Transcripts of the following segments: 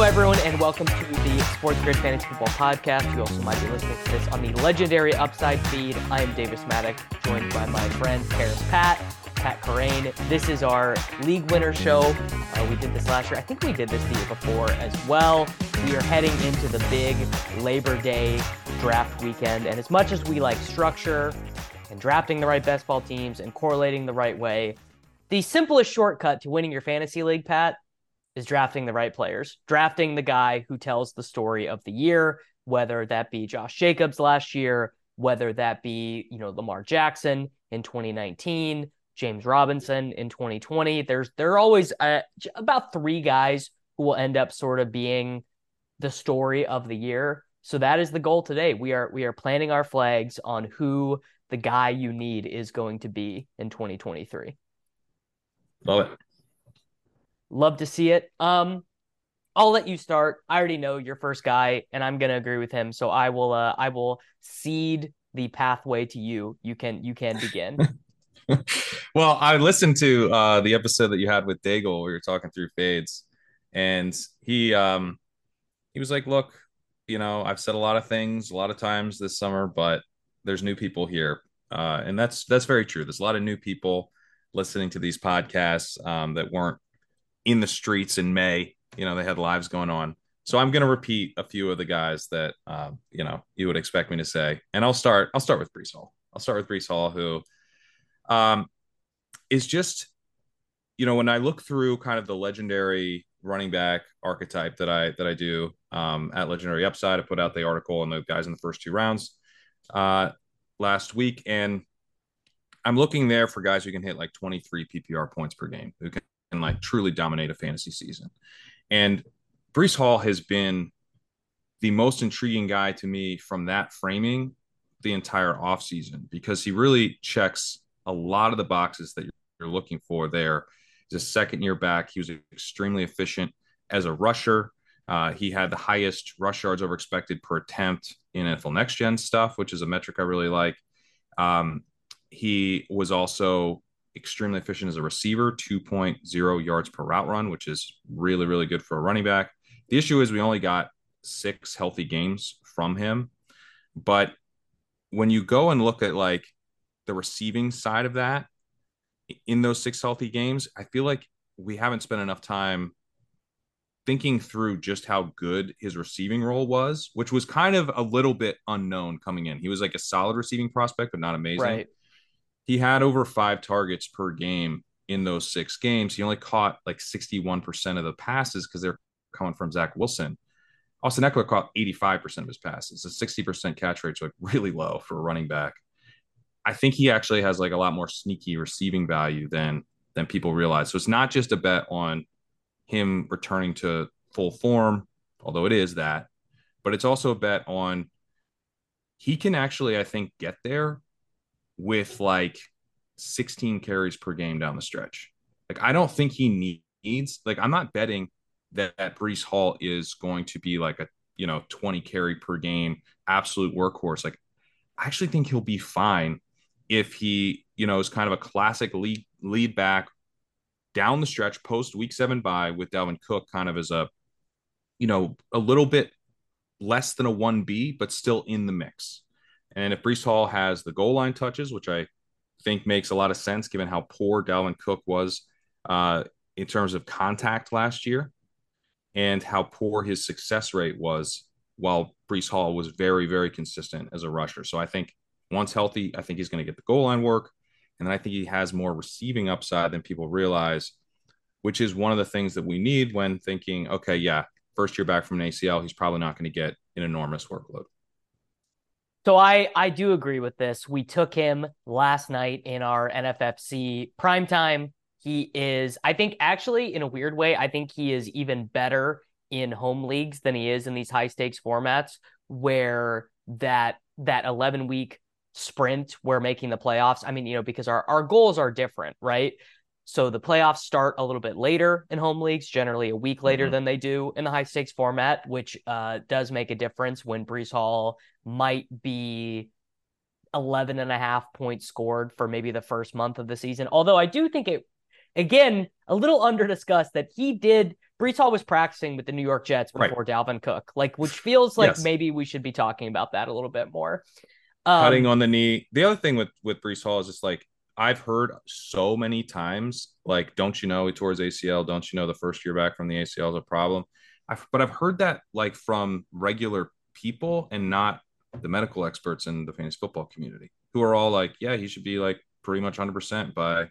Hello, everyone, and welcome to the Sports Grid Fantasy Football Podcast. You also might be listening to this on the legendary upside feed. I am Davis Maddock, joined by my friend Paris Pat Corain. This is our league winner show. We did this last year. I think we did this the year before as well. We are heading into the big Labor Day draft weekend, and as much as we like structure and drafting the right best ball teams and correlating the right way, the simplest shortcut to winning your fantasy league, Pat, is drafting the right players, drafting the guy who tells the story of the year, whether that be Josh Jacobs last year, whether that be, Lamar Jackson in 2019, James Robinson in 2020. There are always about three guys who will end up sort of being the story of the year. So that is the goal today. We are planting our flags on who the guy you need is going to be in 2023. Love it. Love to see it. I'll let you start. I already know your first guy, and I'm gonna agree with him. So I will cede the pathway to you. You can begin. Well, I listened to the episode that you had with Daigle. We were talking through fades, and he was like, "Look, I've said a lot of things, a lot of times this summer, but there's new people here, and that's very true. There's a lot of new people listening to these podcasts that weren't in the streets in May. They had lives going on. So I'm going to repeat a few of the guys that, you would expect me to say, and I'll start with Breece Hall. Who is just, when I look through kind of the legendary running back archetype that I do at Legendary Upside, I put out the article on the guys in the first two rounds last week. And I'm looking there for guys who can hit like 23 PPR points per game, who can truly dominate a fantasy season. And Breece Hall has been the most intriguing guy to me from that framing the entire offseason, because he really checks a lot of the boxes that you're looking for there. He's a second-year back. He was extremely efficient as a rusher. He had the highest rush yards over expected per attempt in NFL Next Gen stuff, which is a metric I really like. He was also extremely efficient as a receiver, 2.0 yards per route run, which is really, really good for a running back. The issue is we only got 6 healthy games from him. But when you go and look at like the receiving side of that, in those 6 healthy games, I feel like we haven't spent enough time thinking through just how good his receiving role was, which was kind of a little bit unknown coming in. He was like a solid receiving prospect, but not amazing. Right. He had over 5 targets per game in those 6 games. He only caught like 61% of the passes because they're coming from Zach Wilson. Austin Eckler caught 85% of his passes. The 60% catch rate's like really low for a running back. I think he actually has like a lot more sneaky receiving value than people realize. So it's not just a bet on him returning to full form, although it is that, but it's also a bet on he can actually, I think, get there with like 16 carries per game down the stretch. Like, I don't think he needs, like, I'm not betting that Breece Hall is going to be like a, 20 carry per game, absolute workhorse. Like, I actually think he'll be fine if he, is kind of a classic lead back down the stretch post week 7 bye with Dalvin Cook kind of as a, a little bit less than a 1B, but still in the mix. And if Breece Hall has the goal line touches, which I think makes a lot of sense given how poor Dalvin Cook was in terms of contact last year and how poor his success rate was, while Breece Hall was very, very consistent as a rusher. So I think once healthy, I think he's going to get the goal line work. And then I think he has more receiving upside than people realize, which is one of the things that we need when thinking, okay, yeah, first year back from an ACL, he's probably not going to get an enormous workload. So I do agree with this. We took him last night in our NFFC primetime. He is, I think, actually, in a weird way, I think he is even better in home leagues than he is in these high stakes formats, where that 11-week sprint we're making the playoffs. I mean, because our goals are different, right? So the playoffs start a little bit later in home leagues, generally a week later than they do in the high stakes format, which does make a difference when Breece Hall might be 11.5 points scored for maybe the first month of the season. Although I do think it again, a little under-discussed that he did. Breece Hall was practicing with the New York Jets before Dalvin Cook, which feels like maybe we should be talking about that a little bit more. Cutting on the knee. The other thing with Breece Hall is just I've heard so many times, don't you know he tore his ACL? Don't you know the first year back from the ACL is a problem? But I've heard that from regular people and not the medical experts in the fantasy football community, who are all he should be pretty much 100% by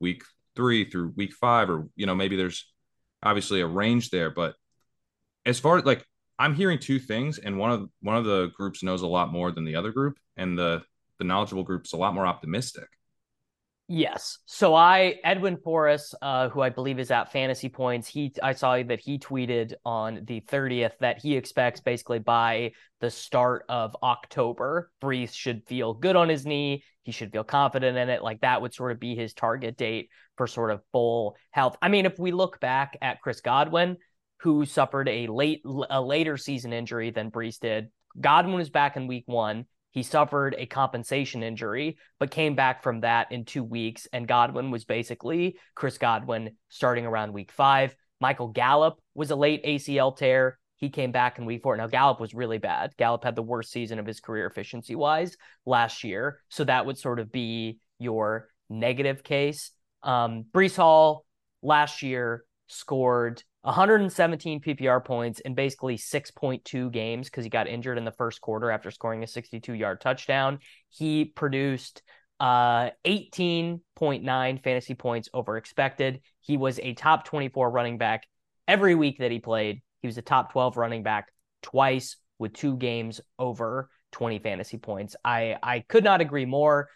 week 3 through week 5, or, maybe there's obviously a range there. But as far as I'm hearing two things, and one of the groups knows a lot more than the other group, and the knowledgeable group's a lot more optimistic. Yes. So Edwin Forrest, who I believe is at Fantasy Points, I saw that he tweeted on the 30th that he expects basically by the start of October, Breece should feel good on his knee. He should feel confident in it. That would sort of be his target date for sort of full health. I mean, if we look back at Chris Godwin, who suffered a later season injury than Breece did, Godwin was back in week 1. He suffered a compensation injury, but came back from that in 2 weeks. And Godwin was basically Chris Godwin starting around week 5. Michael Gallup was a late ACL tear. He came back in week 4. Now, Gallup was really bad. Gallup had the worst season of his career efficiency-wise last year. So that would sort of be your negative case. Breece Hall last year scored 117 PPR points in basically 6.2 games because he got injured in the first quarter after scoring a 62-yard touchdown. He produced 18.9 fantasy points over expected. He was a top 24 running back every week that he played. He was a top 12 running back twice with 2 games over 20 fantasy points. I could not agree more.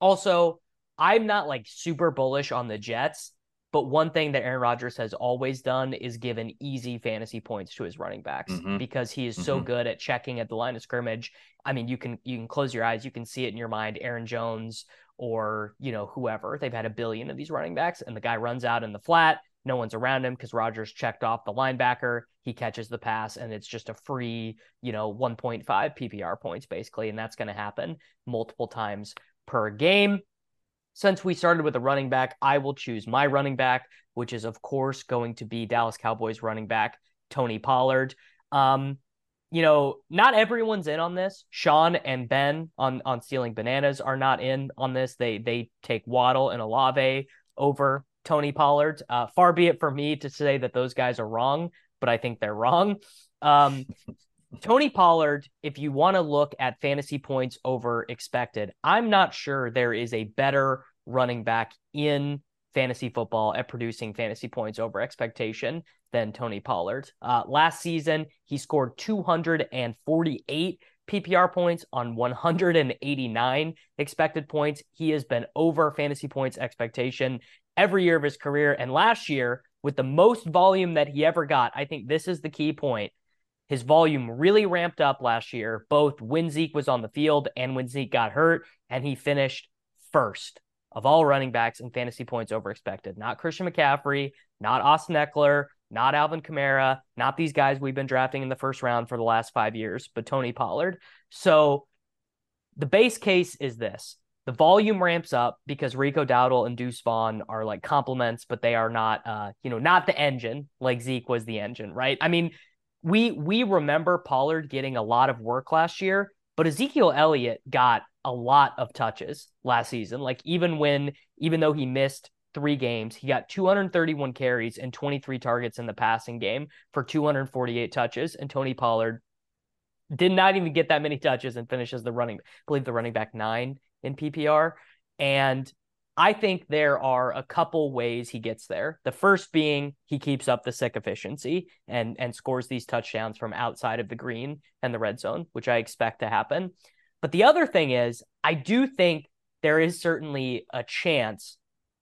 Also, I'm not super bullish on the Jets. But one thing that Aaron Rodgers has always done is given easy fantasy points to his running backs because he is so good at checking at the line of scrimmage. I mean, you can close your eyes. You can see it in your mind, Aaron Jones or, whoever. They've had a billion of these running backs, and the guy runs out in the flat. No one's around him because Rodgers checked off the linebacker. He catches the pass, and it's just a free, 1.5 PPR points, basically, and that's going to happen multiple times per game. Since we started with a running back, I will choose my running back, which is, of course, going to be Dallas Cowboys running back Tony Pollard. Not everyone's in on this. Sean and Ben on Stealing Bananas are not in on this. They take Waddle and Olave over Tony Pollard. Far be it for me to say that those guys are wrong, but I think they're wrong. Tony Pollard, if you want to look at fantasy points over expected, I'm not sure there is a better running back in fantasy football at producing fantasy points over expectation than Tony Pollard. Last season, he scored 248 PPR points on 189 expected points. He has been over fantasy points expectation every year of his career. And last year, with the most volume that he ever got, I think this is the key point. His volume really ramped up last year, both when Zeke was on the field and when Zeke got hurt, and he finished first of all running backs in fantasy points over expected. Not Christian McCaffrey, not Austin Eckler, not Alvin Kamara, not these guys we've been drafting in the first round for the last 5 years, but Tony Pollard. So the base case is this. The volume ramps up because Rico Dowdle and Deuce Vaughn are complements, but they are not, not the engine like Zeke was the engine, right? I mean, we remember Pollard getting a lot of work last year, but Ezekiel Elliott got a lot of touches last season. Even though he missed 3 games, he got 231 carries and 23 targets in the passing game for 248 touches. And Tony Pollard did not even get that many touches and finishes the running back 9 in PPR. And I think there are a couple ways he gets there. The first being he keeps up the sick efficiency and scores these touchdowns from outside of the green and the red zone, which I expect to happen. But the other thing is, I do think there is certainly a chance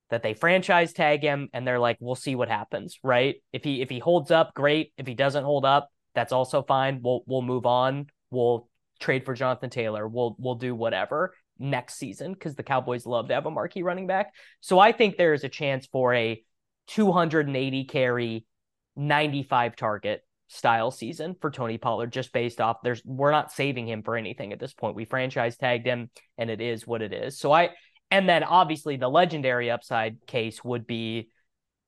that they franchise tag him and they're like, we'll see what happens, right? If he holds up, great. If he doesn't hold up, that's also fine. We'll move on. We'll trade for Jonathan Taylor. We'll do whatever next season, because the Cowboys love to have a marquee running back. So I think there is a chance for a 280 carry, 95 target style season for Tony Pollard, just based off we're not saving him for anything at this point. We franchise tagged him and it is what it is. So I And then obviously the legendary upside case would be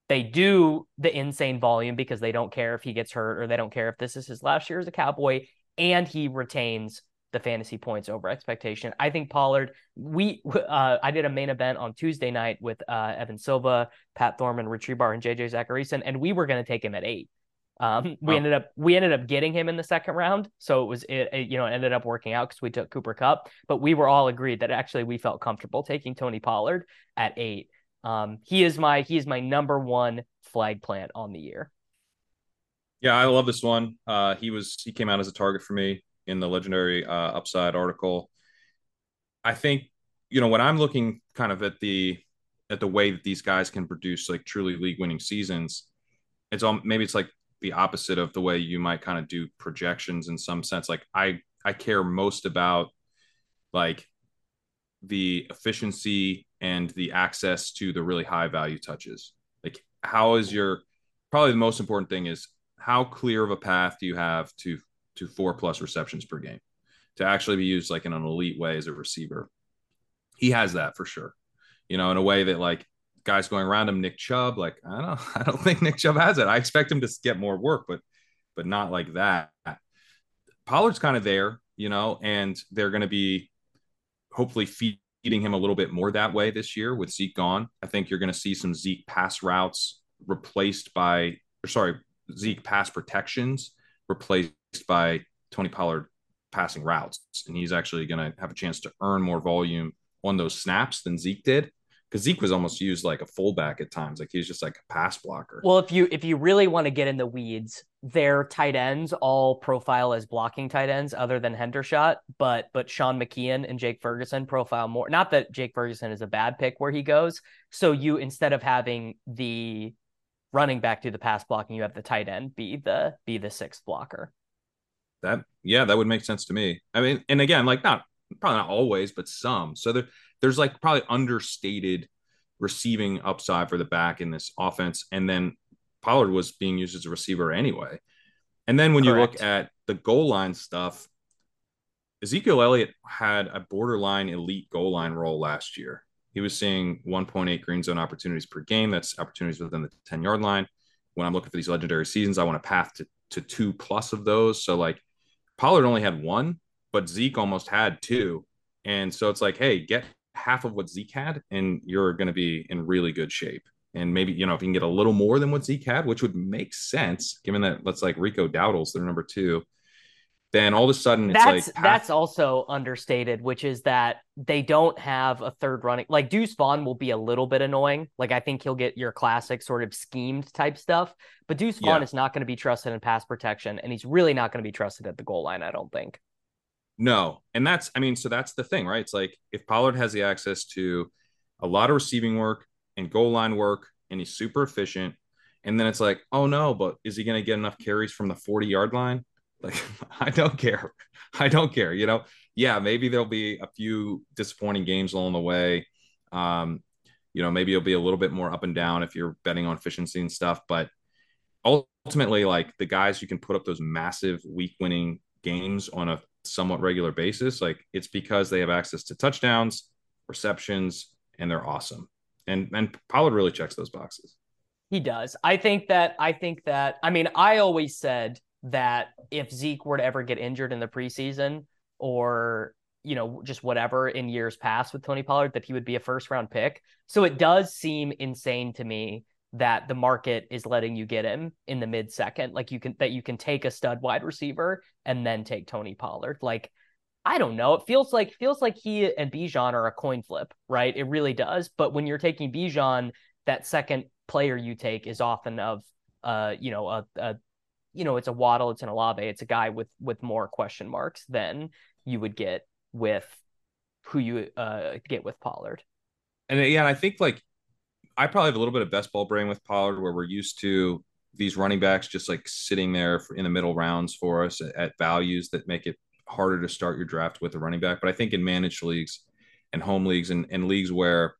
they do the insane volume because they don't care if he gets hurt or they don't care if this is his last year as a Cowboy, and he retains the fantasy points over expectation. I think Pollard, I did a main event on Tuesday night with Evan Silva, Pat Thorman, Richie Bar, and JJ Zacharyson, and we were going to take him at 8. We ended up getting him in the second round, so it ended up working out because we took Cooper Kupp. But we were all agreed that actually we felt comfortable taking Tony Pollard at 8. He is my number one flag plant on the year. Yeah, I love this one. He came out as a target for me in the legendary upside article. I think, when I'm looking kind of at the way that these guys can produce like truly league winning seasons, it's like the opposite of the way you might kind of do projections in some sense. Like I care most about like the efficiency and the access to the really high value touches. Like probably the most important thing is how clear of a path do you have to 4+ receptions per game to actually be used like in an elite way as a receiver. He has that for sure, in a way that like guys going around him, Nick Chubb, like, I don't think Nick Chubb has it. I expect him to get more work, but not like that. Pollard's kind of there, and they're going to be hopefully feeding him a little bit more that way this year with Zeke gone. I think you're going to see some Zeke pass routes replaced by, Zeke pass protections replaced by Tony Pollard passing routes, and he's actually going to have a chance to earn more volume on those snaps than Zeke did, because Zeke was almost used like a fullback at times. Like he was just like a pass blocker. Well, if you really want to get in the weeds, their tight ends all profile as blocking tight ends other than Hendershot, but Sean McKeon and Jake Ferguson profile more. Not that Jake Ferguson is a bad pick where he goes. So you, instead of having the running back do the pass blocking, you have the tight end be the sixth blocker. That would make sense to me. I mean, and again, like probably not always, but some. So there's like probably understated receiving upside for the back in this offense. And then Pollard was being used as a receiver anyway. And then when Correct. You look at the goal line stuff, Ezekiel Elliott had a borderline elite goal line role last year. He was seeing 1.8 green zone opportunities per game. That's opportunities within the 10-yard line. When I'm looking for these legendary seasons, I want a path to 2+ of those. So like Pollard only had 1, but Zeke almost had 2. And so it's like, hey, get half of what Zeke had and you're going to be in really good shape. And maybe, if you can get a little more than what Zeke had, which would make sense given that let's like Rico Dowdle's their number 2, then all of a sudden it's that's also understated, which is that they don't have a third running, like Deuce Vaughn will be a little bit annoying. Like I think he'll get your classic sort of schemed type stuff, but Deuce Vaughn is not going to be trusted in pass protection. And he's really not going to be trusted at the goal line, I don't think. No. And so that's the thing, right? It's like if Pollard has the access to a lot of receiving work and goal line work, and he's super efficient. And then it's like, oh no, but is he going to get enough carries from the 40-yard line? Like, I don't care. Yeah, maybe there'll be a few disappointing games along the way. Maybe it'll be a little bit more up and down if you're betting on efficiency and stuff. But ultimately, like the guys who can put up those massive week winning games on a somewhat regular basis, like it's because they have access to touchdowns, receptions, and they're awesome. And Pollard really checks those boxes. He does. I think that, I mean, I always said that if Zeke were to ever get injured in the preseason or, just whatever in years past with Tony Pollard, that he would be a first-round pick. So it does seem insane to me that the market is letting you get him in the mid-second. Like you can take a stud wide receiver and then take Tony Pollard. Like, I don't know. It feels like he and Bijan are a coin flip, right? It really does. But when you're taking Bijan, that second player you take is often of, it's a Waddle, it's an Olave, it's a guy with more question marks than you would get with who you get with Pollard. And yeah, I think like I probably have a little bit of best ball brain with Pollard where we're used to these running backs just like sitting there in the middle rounds for us at values that make it harder to start your draft with a running back. But I think in managed leagues and home leagues and leagues where,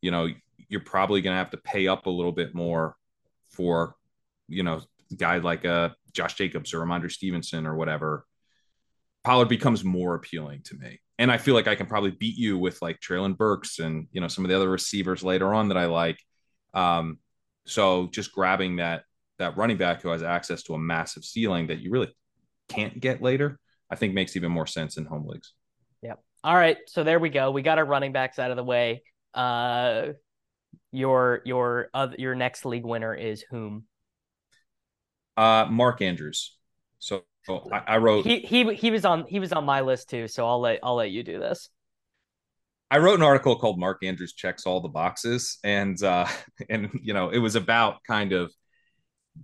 you're probably going to have to pay up a little bit more for, a guy like a Josh Jacobs or Ramondre Stevenson or whatever, Pollard becomes more appealing to me. And I feel like I can probably beat you with like Traylon Burks and, you know, some of the other receivers later on that I like. So just grabbing that running back who has access to a massive ceiling that you really can't get later, I think makes even more sense in home leagues. Yep. All right. So there we go. We got our running backs out of the way. Your next league winner is whom? Mark Andrews. So I wrote, he was on my list too. So I'll let you do this. I wrote an article called Mark Andrews Checks All the Boxes. And you know, it was about kind of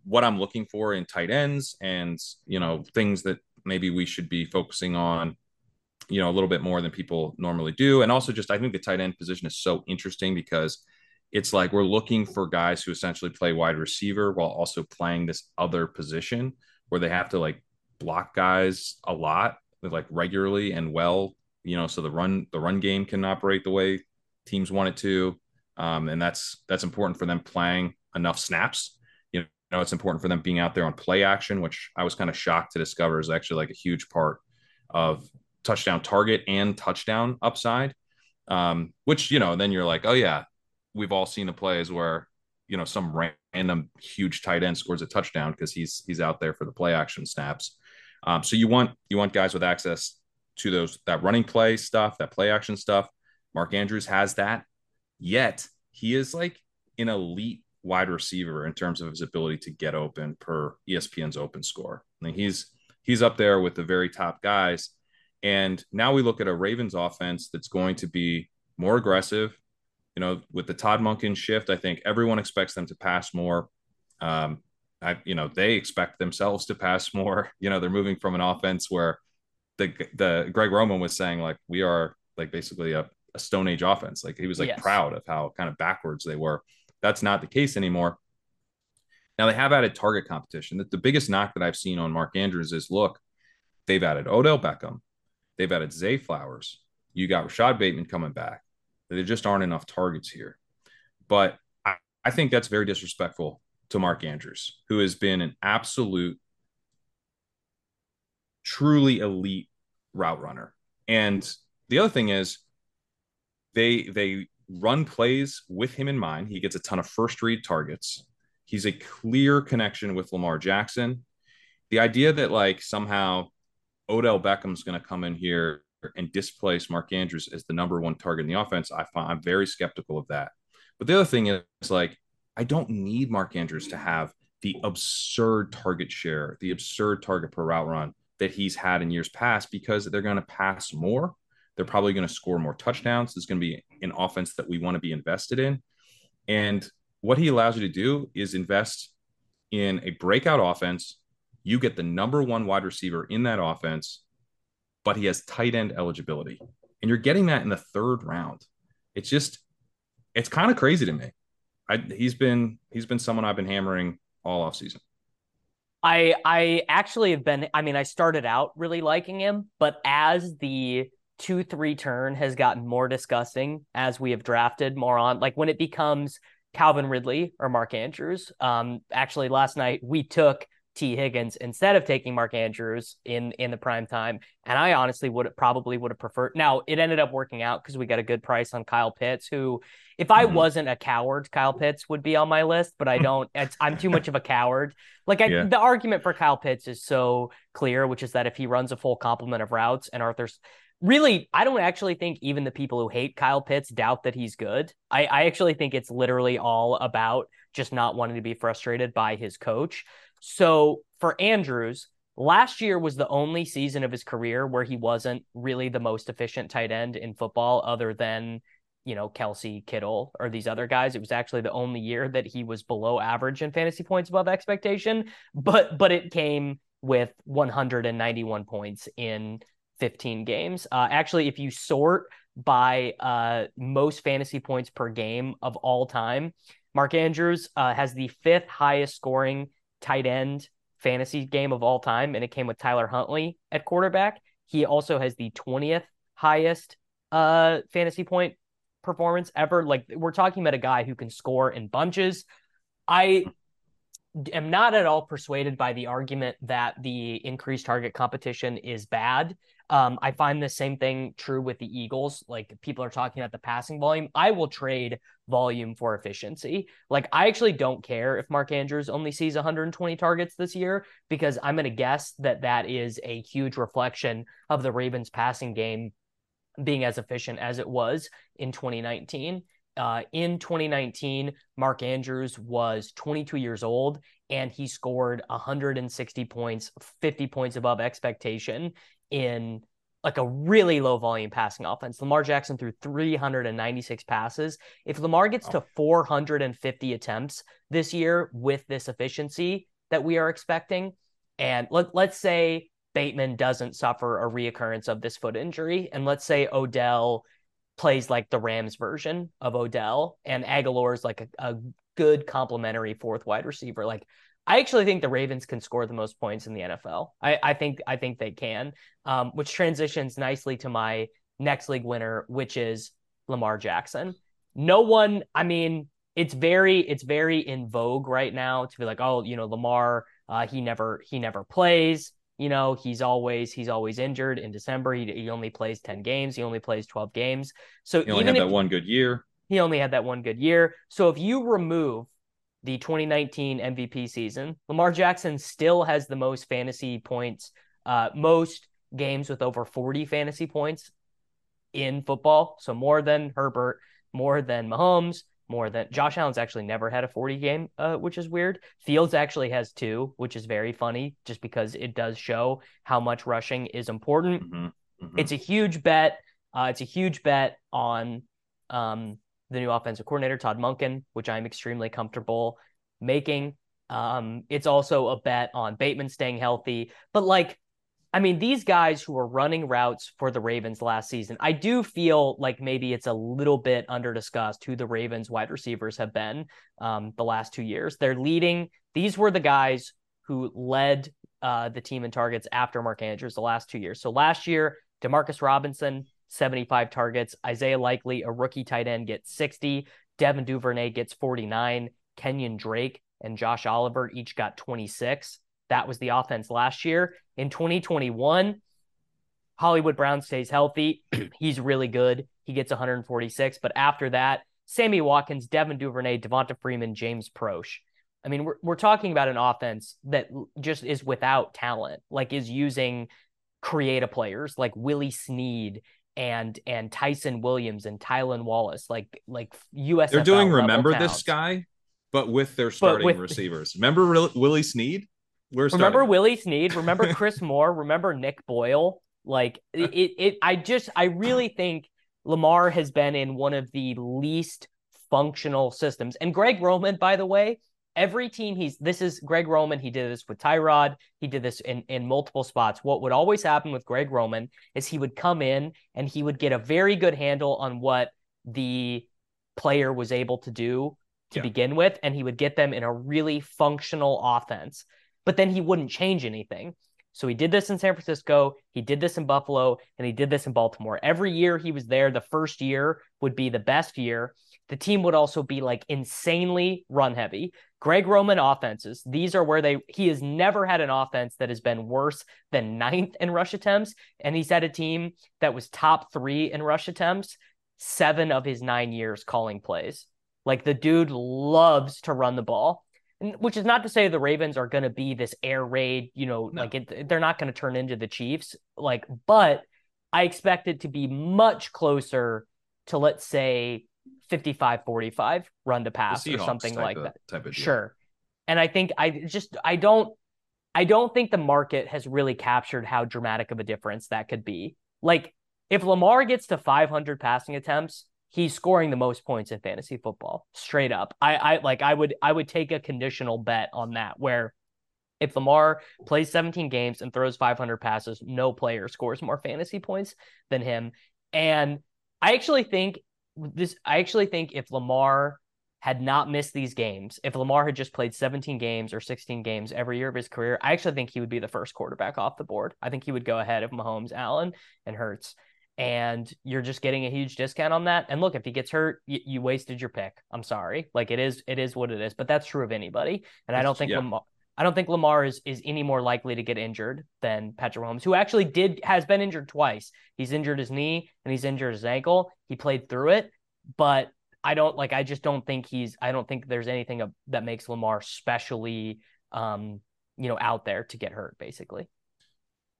what I'm looking for in tight ends and, you know, things that maybe we should be focusing on, you know, a little bit more than people normally do. And also just, I think the tight end position is so interesting because it's like, we're looking for guys who essentially play wide receiver while also playing this other position where they have to like block guys a lot, like regularly and well, you know, so the run game can operate the way teams want it to. And that's important for them playing enough snaps. You know, it's important for them being out there on play action, which I was kind of shocked to discover is actually like a huge part of touchdown target and touchdown upside, which, you know, then you're like, oh yeah, we've all seen the plays where, you know, some random huge tight end scores a touchdown because he's out there for the play action snaps. So you want guys with access to that running play stuff, that play action stuff. Mark Andrews has that, yet he is like an elite wide receiver in terms of his ability to get open per ESPN's open score. I mean, he's up there with the very top guys. And now we look at a Ravens offense that's going to be more aggressive. You know, with the Todd Monken shift, I think everyone expects them to pass more. They expect themselves to pass more. You know, they're moving from an offense where the Greg Roman was saying, like, we are like basically a Stone Age offense. Like he was like proud of how kind of backwards they were. That's not the case anymore. Now they have added target competition. The biggest knock that I've seen on Mark Andrews is, look, they've added Odell Beckham. They've added Zay Flowers. You got Rashad Bateman coming back. There just aren't enough targets here. But I think that's very disrespectful to Mark Andrews, who has been an absolute, truly elite route runner. And the other thing is they run plays with him in mind. He gets a ton of first read targets. He's a clear connection with Lamar Jackson. The idea that like somehow Odell Beckham's going to come in here and displace Mark Andrews as the number one target in the offense, I'm very skeptical of that. But the other thing is, like, I don't need Mark Andrews to have the absurd target share, the absurd target per route run that he's had in years past, because they're going to pass more. They're probably going to score more touchdowns. It's going to be an offense that we want to be invested in. And what he allows you to do is invest in a breakout offense. You get the number one wide receiver in that offense, but he has tight end eligibility. And you're getting that in the third round. It's just, it's kind of crazy to me. He's been someone I've been hammering all offseason. I actually have been, I mean, I started out really liking him, but as the 2-3 turn has gotten more disgusting, as we have drafted more on, like when it becomes Calvin Ridley or Mark Andrews, actually last night we took T. Higgins instead of taking Mark Andrews in the prime time. And I honestly would have preferred. Now it ended up working out because we got a good price on Kyle Pitts, who, if I wasn't a coward, Kyle Pitts would be on my list, but I don't, I'm too much of a coward. Like the argument for Kyle Pitts is so clear, which is that if he runs a full complement of routes and Arthur's really, I don't actually think even the people who hate Kyle Pitts doubt that he's good. I actually think it's literally all about just not wanting to be frustrated by his coach. So for Andrews, last year was the only season of his career where he wasn't really the most efficient tight end in football other than, you know, Kelsey, Kittle, or these other guys. It was actually the only year that he was below average in fantasy points above expectation, but it came with 191 points in 15 games. Actually, if you sort by most fantasy points per game of all time, Mark Andrews has the fifth highest scoring tight end fantasy game of all time, and it came with Tyler Huntley at quarterback. He also has the 20th highest fantasy point performance ever. Like, we're talking about a guy who can score in bunches. I am not at all persuaded by the argument that the increased target competition is bad. I find the same thing true with the Eagles. Like, people are talking about the passing volume. I will trade volume for efficiency. Like, I actually don't care if Mark Andrews only sees 120 targets this year, because I'm going to guess that that is a huge reflection of the Ravens passing game being as efficient as it was in 2019. In 2019, Mark Andrews was 22 years old and he scored 160 points, 50 points above expectation in like a really low volume passing offense. Lamar Jackson threw 396 passes. If Lamar gets to 450 attempts this year with this efficiency that we are expecting, and let's say Bateman doesn't suffer a reoccurrence of this foot injury, and let's say Odell plays like the Rams version of Odell, and Aguilar is like a good complementary fourth wide receiver. Like, I actually think the Ravens can score the most points in the NFL. I think they can, which transitions nicely to my next league winner, which is Lamar Jackson. No one, I mean, it's very in vogue right now to be like, oh, you know, Lamar, he never plays. You know, he's always injured in December. He only plays 10 games. He only plays 12 games. So he only had that one good year. So if you remove the 2019 MVP season, Lamar Jackson still has the most fantasy points, most games with over 40 fantasy points in football. So more than Herbert, more than Mahomes, more than Josh Allen's actually never had a 40 game, which is weird. Fields actually has 2, which is very funny just because it does show how much rushing is important. It's a huge bet. It's a huge bet on the new offensive coordinator, Todd Monken, which I'm extremely comfortable making. It's also a bet on Bateman staying healthy, but like, I mean, these guys who were running routes for the Ravens last season, I do feel like maybe it's a little bit underdiscussed who the Ravens wide receivers have been the last 2 years. They're leading. These were the guys who led the team in targets after Mark Andrews the last 2 years. So last year, Demarcus Robinson, 75 targets. Isaiah Likely, a rookie tight end, gets 60. Devin DuVernay gets 49. Kenyon Drake and Josh Oliver each got 26. That was the offense last year. In 2021, Hollywood Brown stays healthy. He's really good. He gets 146. But after that, Sammy Watkins, Devin DuVernay, Devonta Freeman, James Proche. I mean, we're talking about an offense that just is without talent, like is using creative players like Willie Snead and Tyson Williams and Tylan Wallace, like USFL. They're doing remember towns. This guy, but with their starting receivers. Remember Willie Snead? Remember Willie Snead, remember Chris Moore, remember Nick Boyle. Like I really think Lamar has been in one of the least functional systems. And Greg Roman, by the way, every team this is Greg Roman. He did this with Tyrod. He did this in multiple spots. What would always happen with Greg Roman is he would come in and he would get a very good handle on what the player was able to do to begin with. And he would get them in a really functional offense. But then he wouldn't change anything. So he did this in San Francisco, he did this in Buffalo, and he did this in Baltimore. Every year he was there, the first year would be the best year. The team would also be like insanely run heavy. Greg Roman offenses, these are where he has never had an offense that has been worse than 9th in rush attempts. And he's had a team that was top 3 in rush attempts 7 of his 9 years calling plays. Like, the dude loves to run the ball. Which is not to say the Ravens are going to be this air raid, you know, no. They're not going to turn into the Chiefs. Like, but I expect it to be much closer to, let's say, 55-45 run to pass or something like that. Type of sure. And I think I don't think the market has really captured how dramatic of a difference that could be. Like, if Lamar gets to 500 passing attempts, he's scoring the most points in fantasy football, straight up. I would take a conditional bet on that, where if Lamar plays 17 games and throws 500 passes, no player scores more fantasy points than him. And I actually think if Lamar had not missed these games, if Lamar had just played 17 games or 16 games every year of his career, I actually think he would be the first quarterback off the board. I think he would go ahead of Mahomes, Allen, and Hurts. And you're just getting a huge discount on that. And look, if he gets hurt, you wasted your pick. I'm sorry. Like, it is what it is, but that's true of anybody. And I don't think Lamar, I don't think Lamar is any more likely to get injured than Patrick Mahomes, who actually has been injured twice. He's injured his knee and he's injured his ankle. He played through it, but I don't think there's anything that makes Lamar specially, out there to get hurt, basically.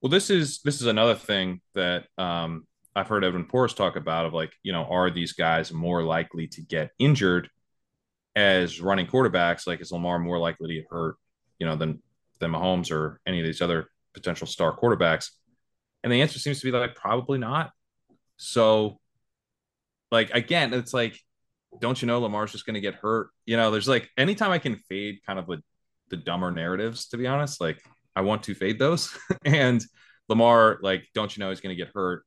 Well, this is another thing that I've heard Edwin Porras talk about, of like, are these guys more likely to get injured as running quarterbacks? Like, is Lamar more likely to get hurt, than Mahomes or any of these other potential star quarterbacks? And the answer seems to be like, probably not. So, like, again, it's like, don't you know Lamar's just going to get hurt? There's like, anytime I can fade kind of the dumber narratives, to be honest, like I want to fade those. And Lamar, like, don't you know he's going to get hurt?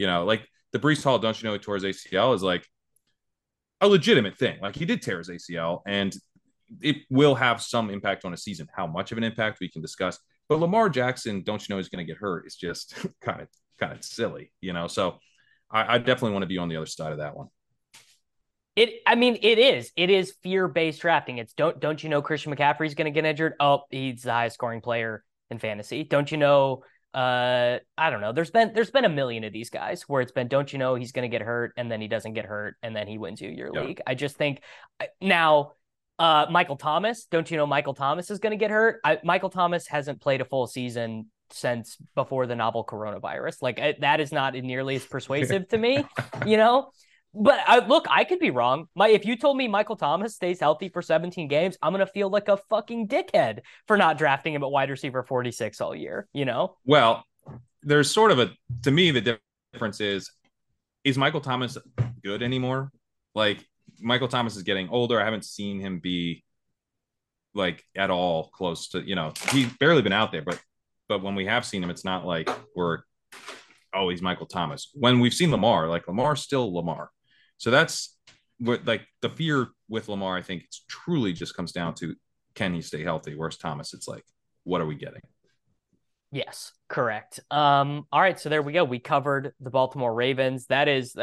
Like the Breece Hall, don't you know he tore his ACL, is like a legitimate thing. Like, he did tear his ACL and it will have some impact on a season. How much of an impact we can discuss, but Lamar Jackson, don't you know he's going to get hurt, it's just kind of silly, So I definitely want to be on the other side of that one. It is fear-based drafting. It's don't you know Christian McCaffrey's going to get injured? Oh, he's the highest scoring player in fantasy. Don't you know? I don't know. There's been a million of these guys where it's been, don't you know he's going to get hurt, and then he doesn't get hurt, and then he wins you your league. I just think now, Michael Thomas. Don't you know Michael Thomas is going to get hurt? Michael Thomas hasn't played a full season since before the novel coronavirus. Like that is not nearly as persuasive to me, But I could be wrong. If you told me Michael Thomas stays healthy for 17 games, I'm going to feel like a fucking dickhead for not drafting him at wide receiver 46 all year, Well, there's sort of to me, the difference is Michael Thomas good anymore? Like, Michael Thomas is getting older. I haven't seen him be like at all close to, he's barely been out there, but when we have seen him, it's not like he's Michael Thomas. When we've seen Lamar, like, Lamar's still Lamar. So that's what, like, the fear with Lamar, I think it's truly just comes down to, can he stay healthy? Whereas Thomas, it's like, what are we getting? Yes, correct. All right. So there we go. We covered the Baltimore Ravens. That is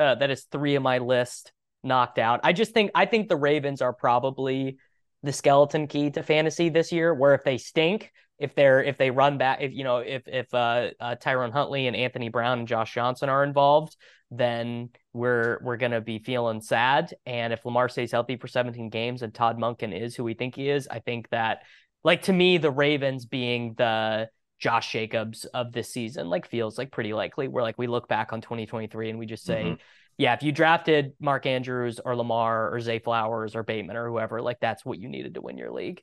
three of my list knocked out. I think the Ravens are probably the skeleton key to fantasy this year, where if they stink, if they run back, if Tyrone Huntley and Anthony Brown and Josh Johnson are involved, then we're going to be feeling sad. And if Lamar stays healthy for 17 games and Todd Monken is who we think he is, I think that, like, to me, the Ravens being the Josh Jacobs of this season, like, feels like pretty likely. We're like, we look back on 2023 and we just say, yeah, if you drafted Mark Andrews or Lamar or Zay Flowers or Bateman or whoever, like, that's what you needed to win your league.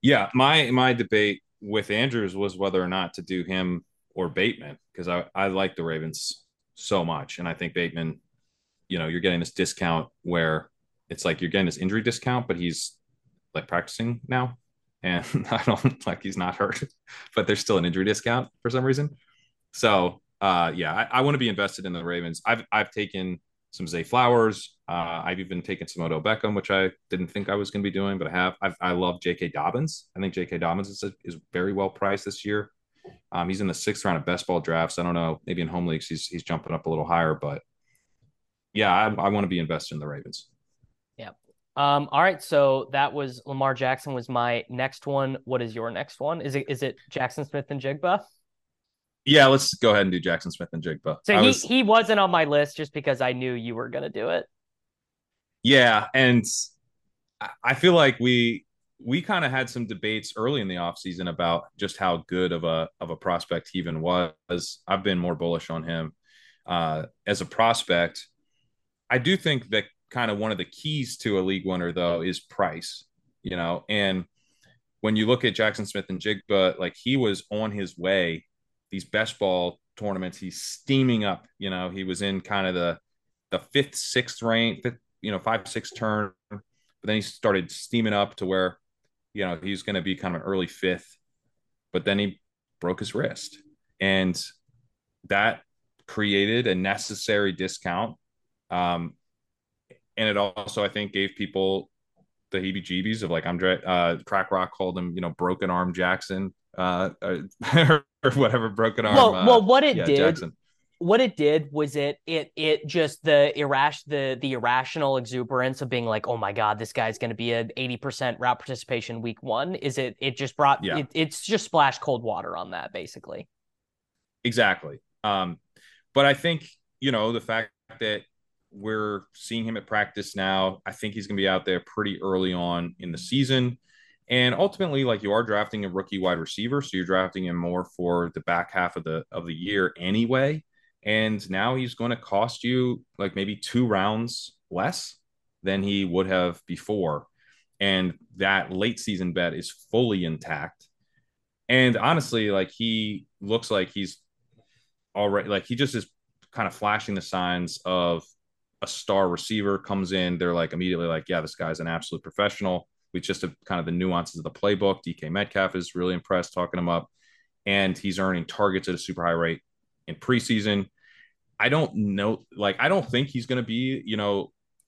Yeah. My debate with Andrews was whether or not to do him or Bateman, because I like the Ravens so much. And I think Bateman, you're getting this discount where it's like, you're getting this injury discount, but he's like practicing now. And I don't, like, he's not hurt, but there's still an injury discount for some reason. So I want to be invested in the Ravens. I've taken some Zay Flowers. I've even taken some Odell Beckham, which I didn't think I was going to be doing, but I have. I love J.K. Dobbins. I think J.K. Dobbins is very well priced this year. He's in the 6th round of best ball drafts. I don't know. Maybe in home leagues, he's jumping up a little higher, but yeah, I want to be invested in the Ravens. Yeah. All right. So that was Lamar Jackson was my next one. What is your next one? Is it Jackson Smith and Jigba? Yeah, let's go ahead and do Jackson Smith and Jigba. So he wasn't on my list just because I knew you were going to do it. Yeah, and I feel like we kind of had some debates early in the offseason about just how good of a prospect he even was. I've been more bullish on him as a prospect. I do think that kind of one of the keys to a league winner, though, is price, And when you look at Jackson Smith and Jigba, like, he was on his way. These best ball tournaments, he's steaming up. He was in kind of the 5th, 6th range, 5-6 turn, but then he started steaming up to where, he's going to be kind of an early 5th, but then he broke his wrist, and that created a necessary discount. And it also, I think, gave people the heebie-jeebies of, like, Crack Rock called him, broken arm Jackson. Or whatever, broken arm. Well, what it did, Jackson. what it did was it just the irrational exuberance of being like, oh my God, this guy's going to be an 80% route participation week one. It's just splashed cold water on that basically. Exactly. But I think, the fact that we're seeing him at practice now, I think he's going to be out there pretty early on in the season. And ultimately, like, you are drafting a rookie wide receiver, so you're drafting him more for the back half of the year anyway. And now he's going to cost you like maybe 2 rounds less than he would have before. And that late season bet is fully intact. And honestly, like, he looks like he's already, like, he just is kind of flashing the signs of a star receiver. Comes in, they're like immediately like, yeah, this guy's an absolute professional. We just have kind of the nuances of the playbook. DK Metcalf is really impressed, talking him up, and he's earning targets at a super high rate in preseason. I don't think he's going to be,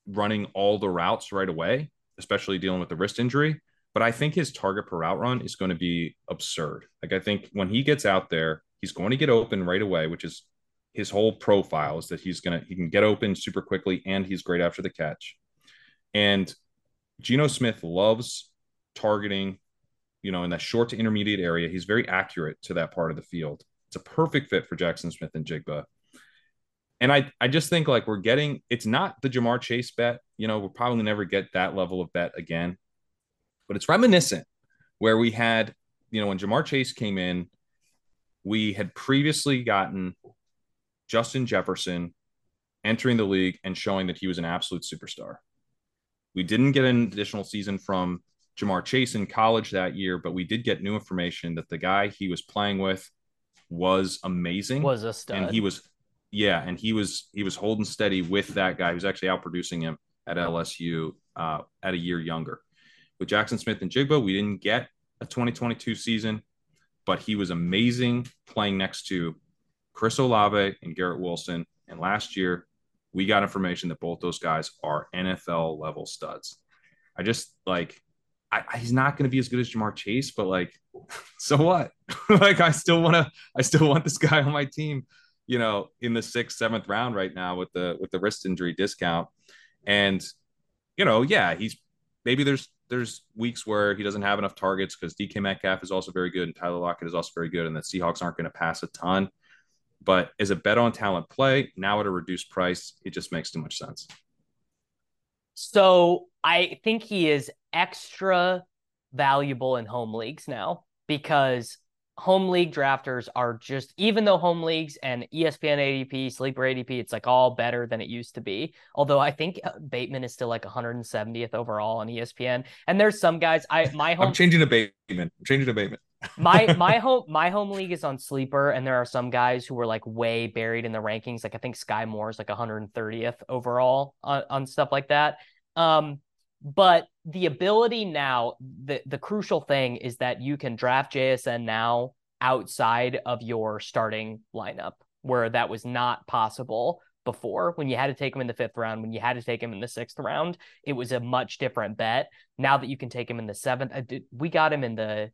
running all the routes right away, especially dealing with the wrist injury. But I think his target per route run is going to be absurd. Like, I think when he gets out there, he's going to get open right away, which is his whole profile, is that he can get open super quickly, and he's great after the catch. And Geno Smith loves targeting, in that short to intermediate area. He's very accurate to that part of the field. It's a perfect fit for Jackson Smith and Jigba. And I just think, like, it's not the Jamar Chase bet. We'll probably never get that level of bet again, but it's reminiscent where we had, when Jamar Chase came in, we had previously gotten Justin Jefferson entering the league and showing that he was an absolute superstar. We didn't get an additional season from Jamar Chase in college that year, but we did get new information that the guy he was playing with was amazing. Was a stud. And he was holding steady with that guy who's actually outproducing him at LSU at a year younger. With Jackson Smith and Jigba, we didn't get a 2022 season, but he was amazing playing next to Chris Olave and Garrett Wilson. And last year, we got information that both those guys are NFL level studs. I just like, he's not going to be as good as Jamar Chase, but like, so what? Like, I still want this guy on my team, in the 6th, 7th round right now with the wrist injury discount. And, there's weeks where he doesn't have enough targets because DK Metcalf is also very good. And Tyler Lockett is also very good. And the Seahawks aren't going to pass a ton. But as a bet on talent play, now at a reduced price, it just makes too much sense. So I think he is extra valuable in home leagues now, because home league drafters are just, even though home leagues and ESPN ADP, Sleeper ADP, it's like all better than it used to be. Although I think Bateman is still like 170th overall on ESPN. And there's some guys, I'm changing to Bateman. My home league is on Sleeper, and there are some guys who were like way buried in the rankings. Like, I think Sky Moore is like 130th overall on stuff like that. But the ability now, the crucial thing is that you can draft JSN now outside of your starting lineup, where that was not possible before. When you had to take him in the 5th round, when you had to take him in the 6th round, it was a much different bet. Now that you can take him in the 7th, did we get him in the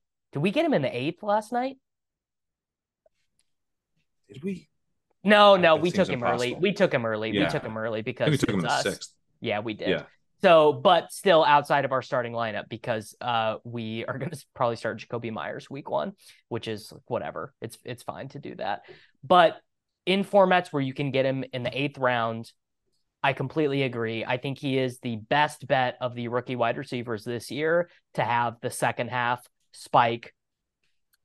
8th last night? Did we? No, we took him early. Yeah. We took him early because we took him in the 6th. Yeah, we did. Yeah. So, but still outside of our starting lineup, because we are going to probably start Jacoby Myers week one, which is whatever. It's fine to do that. But in formats where you can get him in the 8th round, I completely agree. I think he is the best bet of the rookie wide receivers this year to have the second half spike.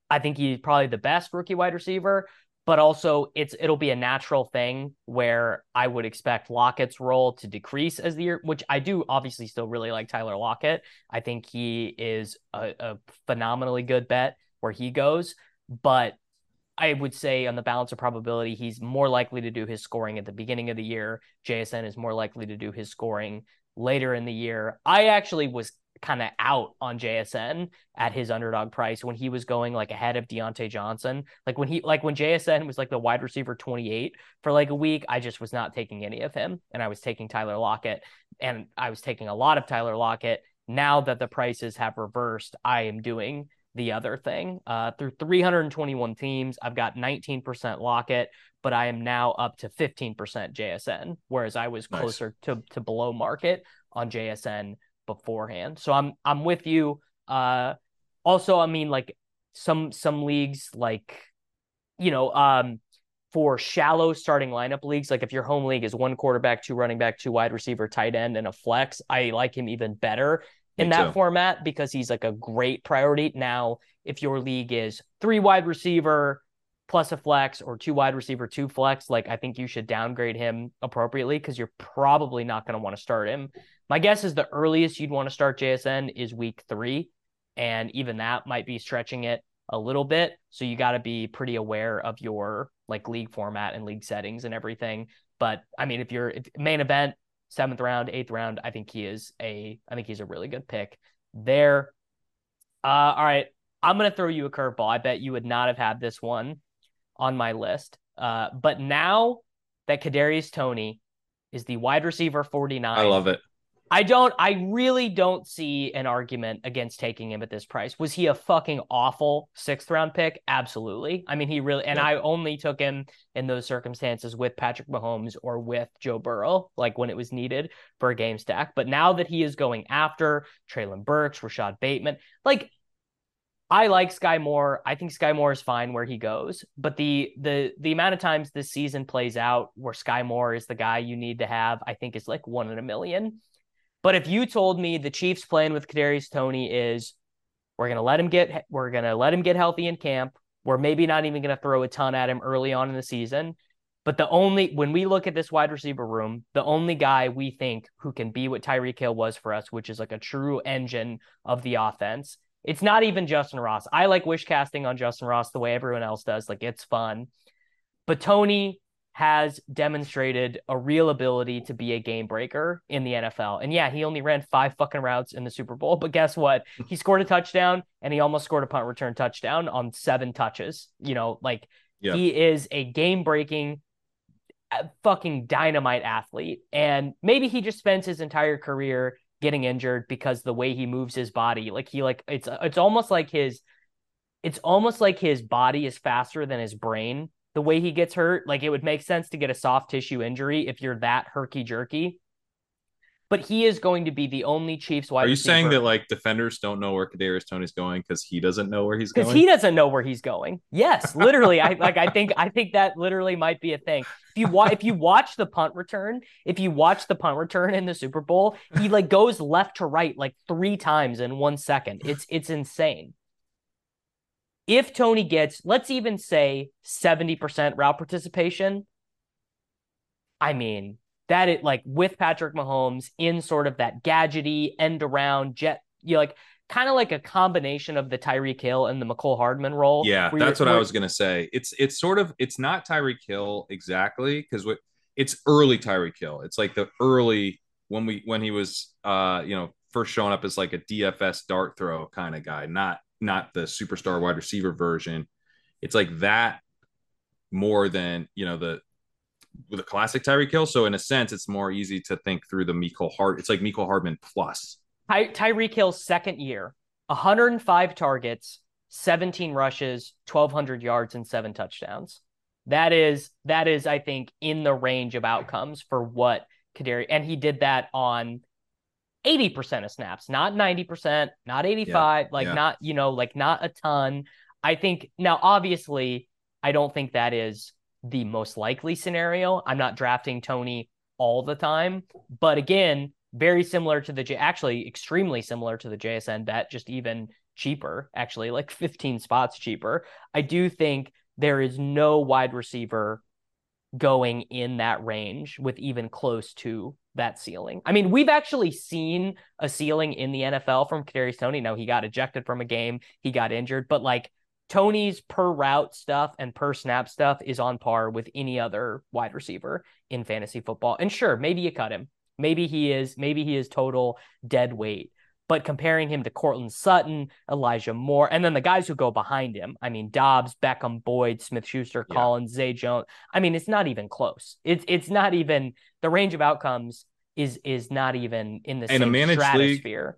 I think he's probably the best rookie wide receiver, but also it'll be a natural thing where I would expect Lockett's role to decrease as the year, which I do obviously still really like Tyler Lockett. I think he is a phenomenally good bet where he goes, but I would say on the balance of probability, he's more likely to do his scoring at the beginning of the year. JSN is more likely to do his scoring later in the year. I actually was kind of out on JSN at his underdog price when he was going like ahead of Deontay Johnson. Like when JSN was like the wide receiver 28 for like a week, I just was not taking any of him. And I was taking Tyler Lockett, and I was taking a lot of Tyler Lockett. Now that the prices have reversed, I am doing the other thing. Through 321 teams, I've got 19% Lockett, but I am now up to 15% JSN, whereas I was closer to below market on JSN beforehand. So I'm with you. Also, I mean, like some leagues, like, you know, for shallow starting lineup leagues, like if your home league is one quarterback, two running back, two wide receiver, tight end, and a flex, I like him even better in that format because he's like a great priority. Now, if your league is three wide receiver plus a flex or two wide receiver, two flex, like I think you should downgrade him appropriately because you're probably not going to want to start him. My guess is the earliest you'd want to start JSN is week 3. And even that might be stretching it a little bit. So you got to be pretty aware of your like league format and league settings and everything. But I mean, if you're main event, 7th round, 8th round, I think he's a really good pick there. All right. I'm going to throw you a curveball. I bet you would not have had this one on my list. But now that Kadarius Toney is the wide receiver 49. I love it. I really don't see an argument against taking him at this price. Was he a fucking awful 6th round pick? Absolutely. I mean, he really, and I only took him in those circumstances with Patrick Mahomes or with Joe Burrow, like when it was needed for a game stack. But now that he is going after Treylon Burks, Rashad Bateman, like I like Sky Moore. I think Sky Moore is fine where he goes, but the amount of times this season plays out where Sky Moore is the guy you need to have, I think is like 1 in a million. But if you told me the Chiefs' plan with Kadarius Toney is we're gonna let him get healthy in camp, we're maybe not even gonna throw a ton at him early on in the season, but when we look at this wide receiver room, the only guy we think who can be what Tyreek Hill was for us, which is like a true engine of the offense, it's not even Justin Ross. I like wish casting on Justin Ross the way everyone else does, like it's fun, but Toney has demonstrated a real ability to be a game breaker in the NFL. And yeah, he only ran 5 fucking routes in the Super Bowl, but guess what? He scored a touchdown and he almost scored a punt return touchdown on 7 touches. You know, like he is a game breaking fucking dynamite athlete. And maybe he just spends his entire career getting injured because the way he moves his body, like he like, it's almost like his body is faster than his brain. The way he gets hurt, like it would make sense to get a soft tissue injury if you're that herky-jerky. But he is going to be the only Chiefs wide receiver. Are you saying that like defenders don't know where Kadarius Toney's going because he doesn't know where he's going? Because he doesn't know where he's going. Yes, literally. I think that literally might be a thing. If you watch the punt return, in the Super Bowl, he like goes left to right like 3 times in 1 second. It's insane. If Toney gets, let's even say 70% route participation, I mean, that it like with Patrick Mahomes in sort of that gadgety end around jet, you know, like kind of like a combination of the Tyreek Hill and the McCole Hardman role. Yeah, that's what I was going to say. It's not Tyreek Hill exactly because it's early Tyreek Hill. It's like the early when he was, first showing up as like a DFS dart throw kind of guy, not the superstar wide receiver version. It's like that more than, the classic Tyreek Hill. So in a sense, it's more easy to think through the Mecole Hardman. It's like Mecole Hardman plus. Tyreek Hill's second year, 105 targets, 17 rushes, 1,200 yards, and 7 touchdowns. That is, I think, in the range of outcomes for what Kadarius, and he did that on 80% of snaps, not 90%, not 85, not a ton. I think now, obviously, I don't think that is the most likely scenario. I'm not drafting Toney all the time, but again, extremely similar to the JSN bet, just even cheaper, actually like 15 spots cheaper. I do think there is no wide receiver going in that range with even close to that ceiling. I mean, we've actually seen a ceiling in the NFL from Kadarius Toney. Now, he got ejected from a game, he got injured, but like Toney's per route stuff and per snap stuff is on par with any other wide receiver in fantasy football. And sure, maybe you cut him. Maybe he is total dead weight. But comparing him to Cortland Sutton, Elijah Moore, and then the guys who go behind him, I mean, Dobbs, Beckham, Boyd, Smith-Schuster, Collins, Zay Jones. I mean, it's not even close. It's not even, the range of outcomes is not even in the same stratosphere.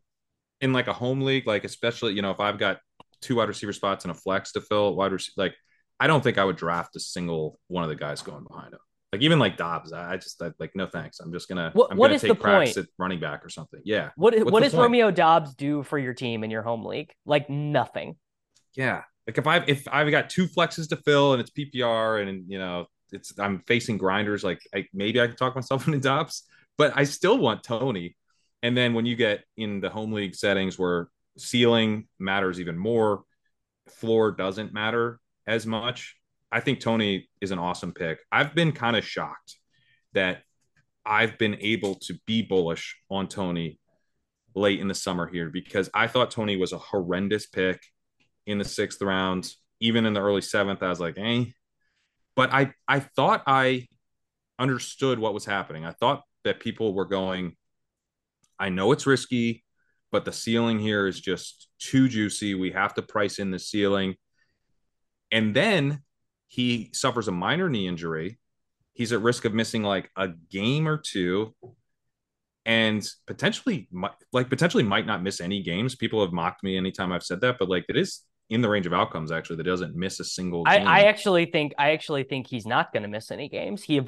In like a home league, like especially, if I've got two wide receiver spots and a flex to fill wide receiver. Like, I don't think I would draft a single one of the guys going behind him. Like, even like Dobbs, I like, no thanks. I'm just going to take cracks at running back or something. Yeah. What does Romeo Dobbs do for your team in your home league? Like, nothing. Yeah. Like, if I've got two flexes to fill and it's PPR and, you know, I'm facing grinders, like maybe I can talk myself into Dobbs, but I still want Tony. And then when you get in the home league settings where ceiling matters even more, floor doesn't matter as much, I think Tony is an awesome pick. I've been kind of shocked that I've been able to be bullish on Tony late in the summer here, because I thought Tony was a horrendous pick in the 6th round. Even in the early 7th, I was like, eh. But I thought I understood what was happening. I thought that people were going, I know it's risky, but the ceiling here is just too juicy. We have to price in the ceiling. And then he suffers a minor knee injury. He's at risk of missing like a game or two, and potentially might not miss any games. People have mocked me anytime I've said that, but like, it is in the range of outcomes actually that doesn't miss a single game. I actually think he's not going to miss any games. He's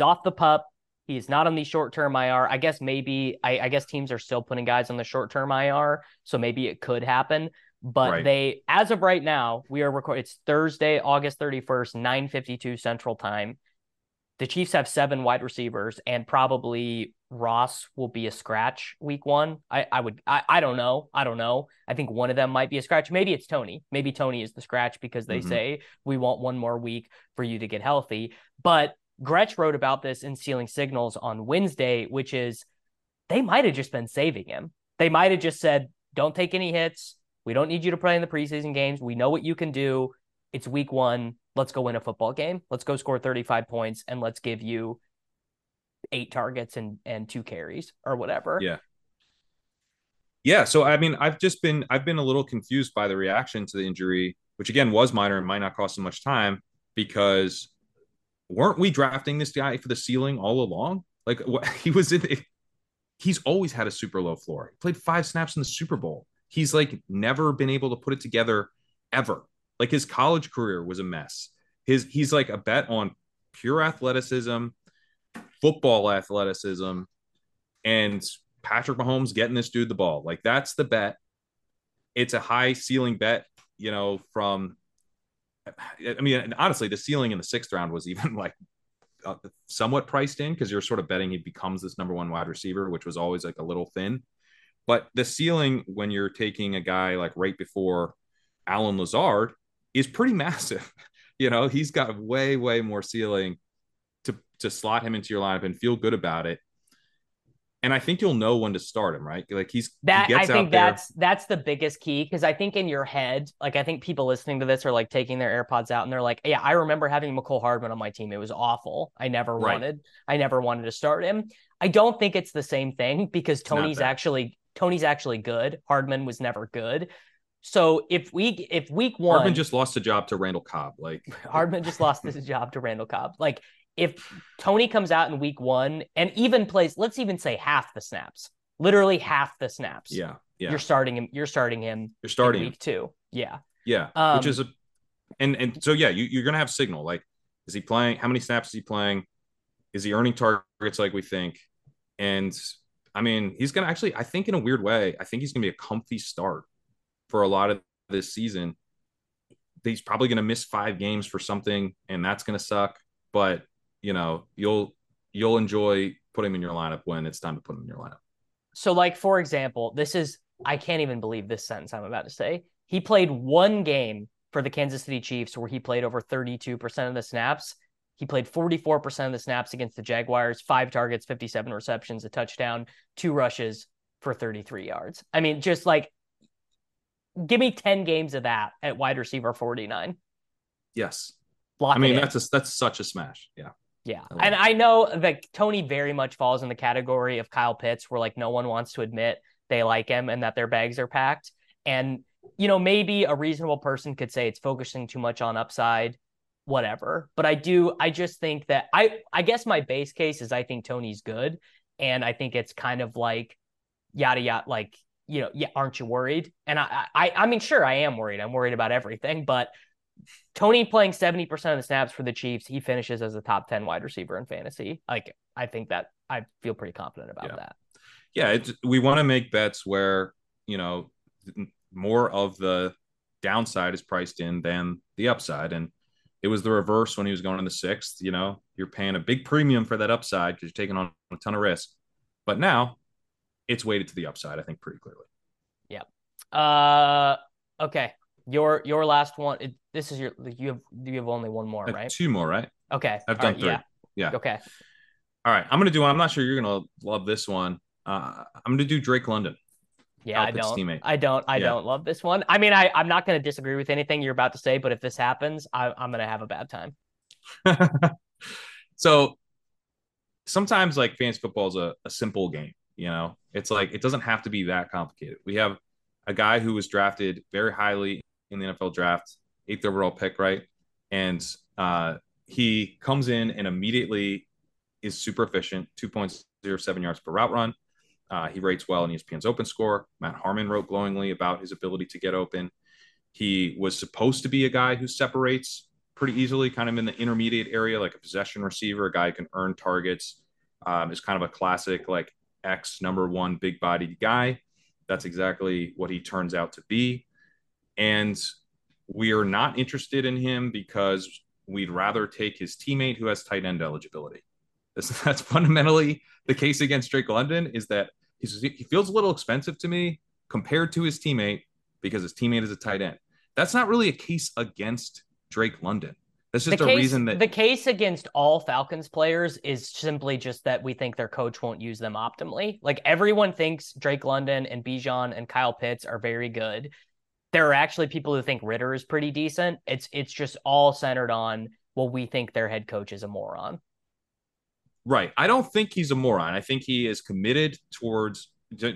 off the PUP. He's not on the short-term IR. I guess maybe I guess teams are still putting guys on the short-term IR, so maybe it could happen. But right. They, as of right now, we are recording. It's Thursday, August 31st, 9:52 Central Time. The Chiefs have 7 wide receivers, and probably Ross will be a scratch week one. I don't know. I think one of them might be a scratch. Maybe it's Tony. Maybe Tony is the scratch because they say we want one more week for you to get healthy. But Gretsch wrote about this in Ceiling Signals on Wednesday, which is they might have just been saving him. They might have just said, don't take any hits. We don't need you to play in the preseason games. We know what you can do. It's week one. Let's go win a football game. Let's go score 35 points, and let's give you 8 targets and 2 carries or whatever. Yeah. Yeah. So, I mean, I've been a little confused by the reaction to the injury, which again was minor and might not cost him much time, because weren't we drafting this guy for the ceiling all along? Like, he's always had a super low floor. He played 5 snaps in the Super Bowl. He's like never been able to put it together ever. Like, his college career was a mess. He's like a bet on pure athleticism, football athleticism, and Patrick Mahomes getting this dude the ball. Like, that's the bet. It's a high ceiling bet, you know, I mean, and honestly, the ceiling in the 6th round was even like somewhat priced in, because you're sort of betting he becomes this number 1 wide receiver, which was always like a little thin. But the ceiling, when you're taking a guy like right before Allen Lazard, is pretty massive. You know, he's got way, way more ceiling to slot him into your lineup and feel good about it. And I think you'll know when to start him, right? Like, that's the biggest key. Because I think in your head, like, I think people listening to this are like taking their AirPods out and they're like, yeah, I remember having McCole Hardman on my team. It was awful. I never wanted to start him. I don't think it's the same thing, because Tony's actually good. Hardman was never good. So if week one, Hardman just lost a job to Randall Cobb. Like, Hardman just lost his job to Randall Cobb. Like, if Tony comes out in week one and even plays, let's even say half the snaps, literally half the snaps. Yeah. Yeah. You're starting him in week two. Yeah. Yeah. Which is you're going to have signal. Like, is he playing? How many snaps is he playing? Is he earning targets like we think? And I mean, he's going to actually, I think in a weird way, I think he's going to be a comfy start for a lot of this season. He's probably going to miss 5 games for something, and that's going to suck. But, you know, you'll enjoy putting him in your lineup when it's time to put him in your lineup. So, like, for example, I can't even believe this sentence I'm about to say. He played 1 game for the Kansas City Chiefs where he played over 32% of the snaps. He played 44% of the snaps against the Jaguars, 5 targets, 57 receptions, a touchdown, 2 rushes for 33 yards. I mean, just like, give me 10 games of that at wide receiver 49. Yes. I mean, that's such a smash. Yeah. Yeah. And I know that Tony very much falls in the category of Kyle Pitts, where like no one wants to admit they like him and that their bags are packed. And, you know, maybe a reasonable person could say it's focusing too much on upside, whatever. But I just think that I guess my base case is I think Tony's good. And I think it's kind of like yada, yada, like you know, yeah, aren't you worried? And I mean, sure, I am worried. I'm worried about everything, but Tony playing 70% of the snaps for the Chiefs, he finishes as a top 10 wide receiver in fantasy. Like, I think that I feel pretty confident about that. Yeah. We want to make bets where, you know, more of the downside is priced in than the upside. And it was the reverse when he was going in the sixth. You know, you're paying a big premium for that upside because you're taking on a ton of risk. But now it's weighted to the upside, I think, pretty clearly. Yeah. Okay. Your last one. This is your. You have only one more, right? Two more, right? Okay. I've done three. Yeah. Okay. All right. I'm gonna do one. I'm not sure you're gonna love this one. I'm gonna do Drake London. Yeah, I don't. Teammate. I don't love this one. I mean, I'm not gonna disagree with anything you're about to say, but if this happens, I'm gonna have a bad time. So sometimes, like, fantasy football is a simple game. You know, it's like it doesn't have to be that complicated. We have a guy who was drafted very highly in the NFL draft, 8th overall pick, right? And he comes in and immediately is super efficient, 2.07 yards per route run. He rates well in ESPN's Open Score. Matt Harmon wrote glowingly about his ability to get open. He was supposed to be a guy who separates pretty easily, kind of in the intermediate area, like a possession receiver, a guy who can earn targets, is kind of a classic, like, X number one big bodied guy. That's exactly what he turns out to be. And we are not interested in him because we'd rather take his teammate who has tight end eligibility. That's fundamentally the case against Drake London, is that he feels a little expensive to me compared to his teammate because his teammate is a tight end. That's not really a case against Drake London. That's just a reason that the case against all Falcons players is simply just that we think their coach won't use them optimally. Like, everyone thinks Drake London and Bijan and Kyle Pitts are very good. There are actually people who think Ritter is pretty decent. It's just all centered on, well, we think their head coach is a moron. Right. I don't think he's a moron. I think he is committed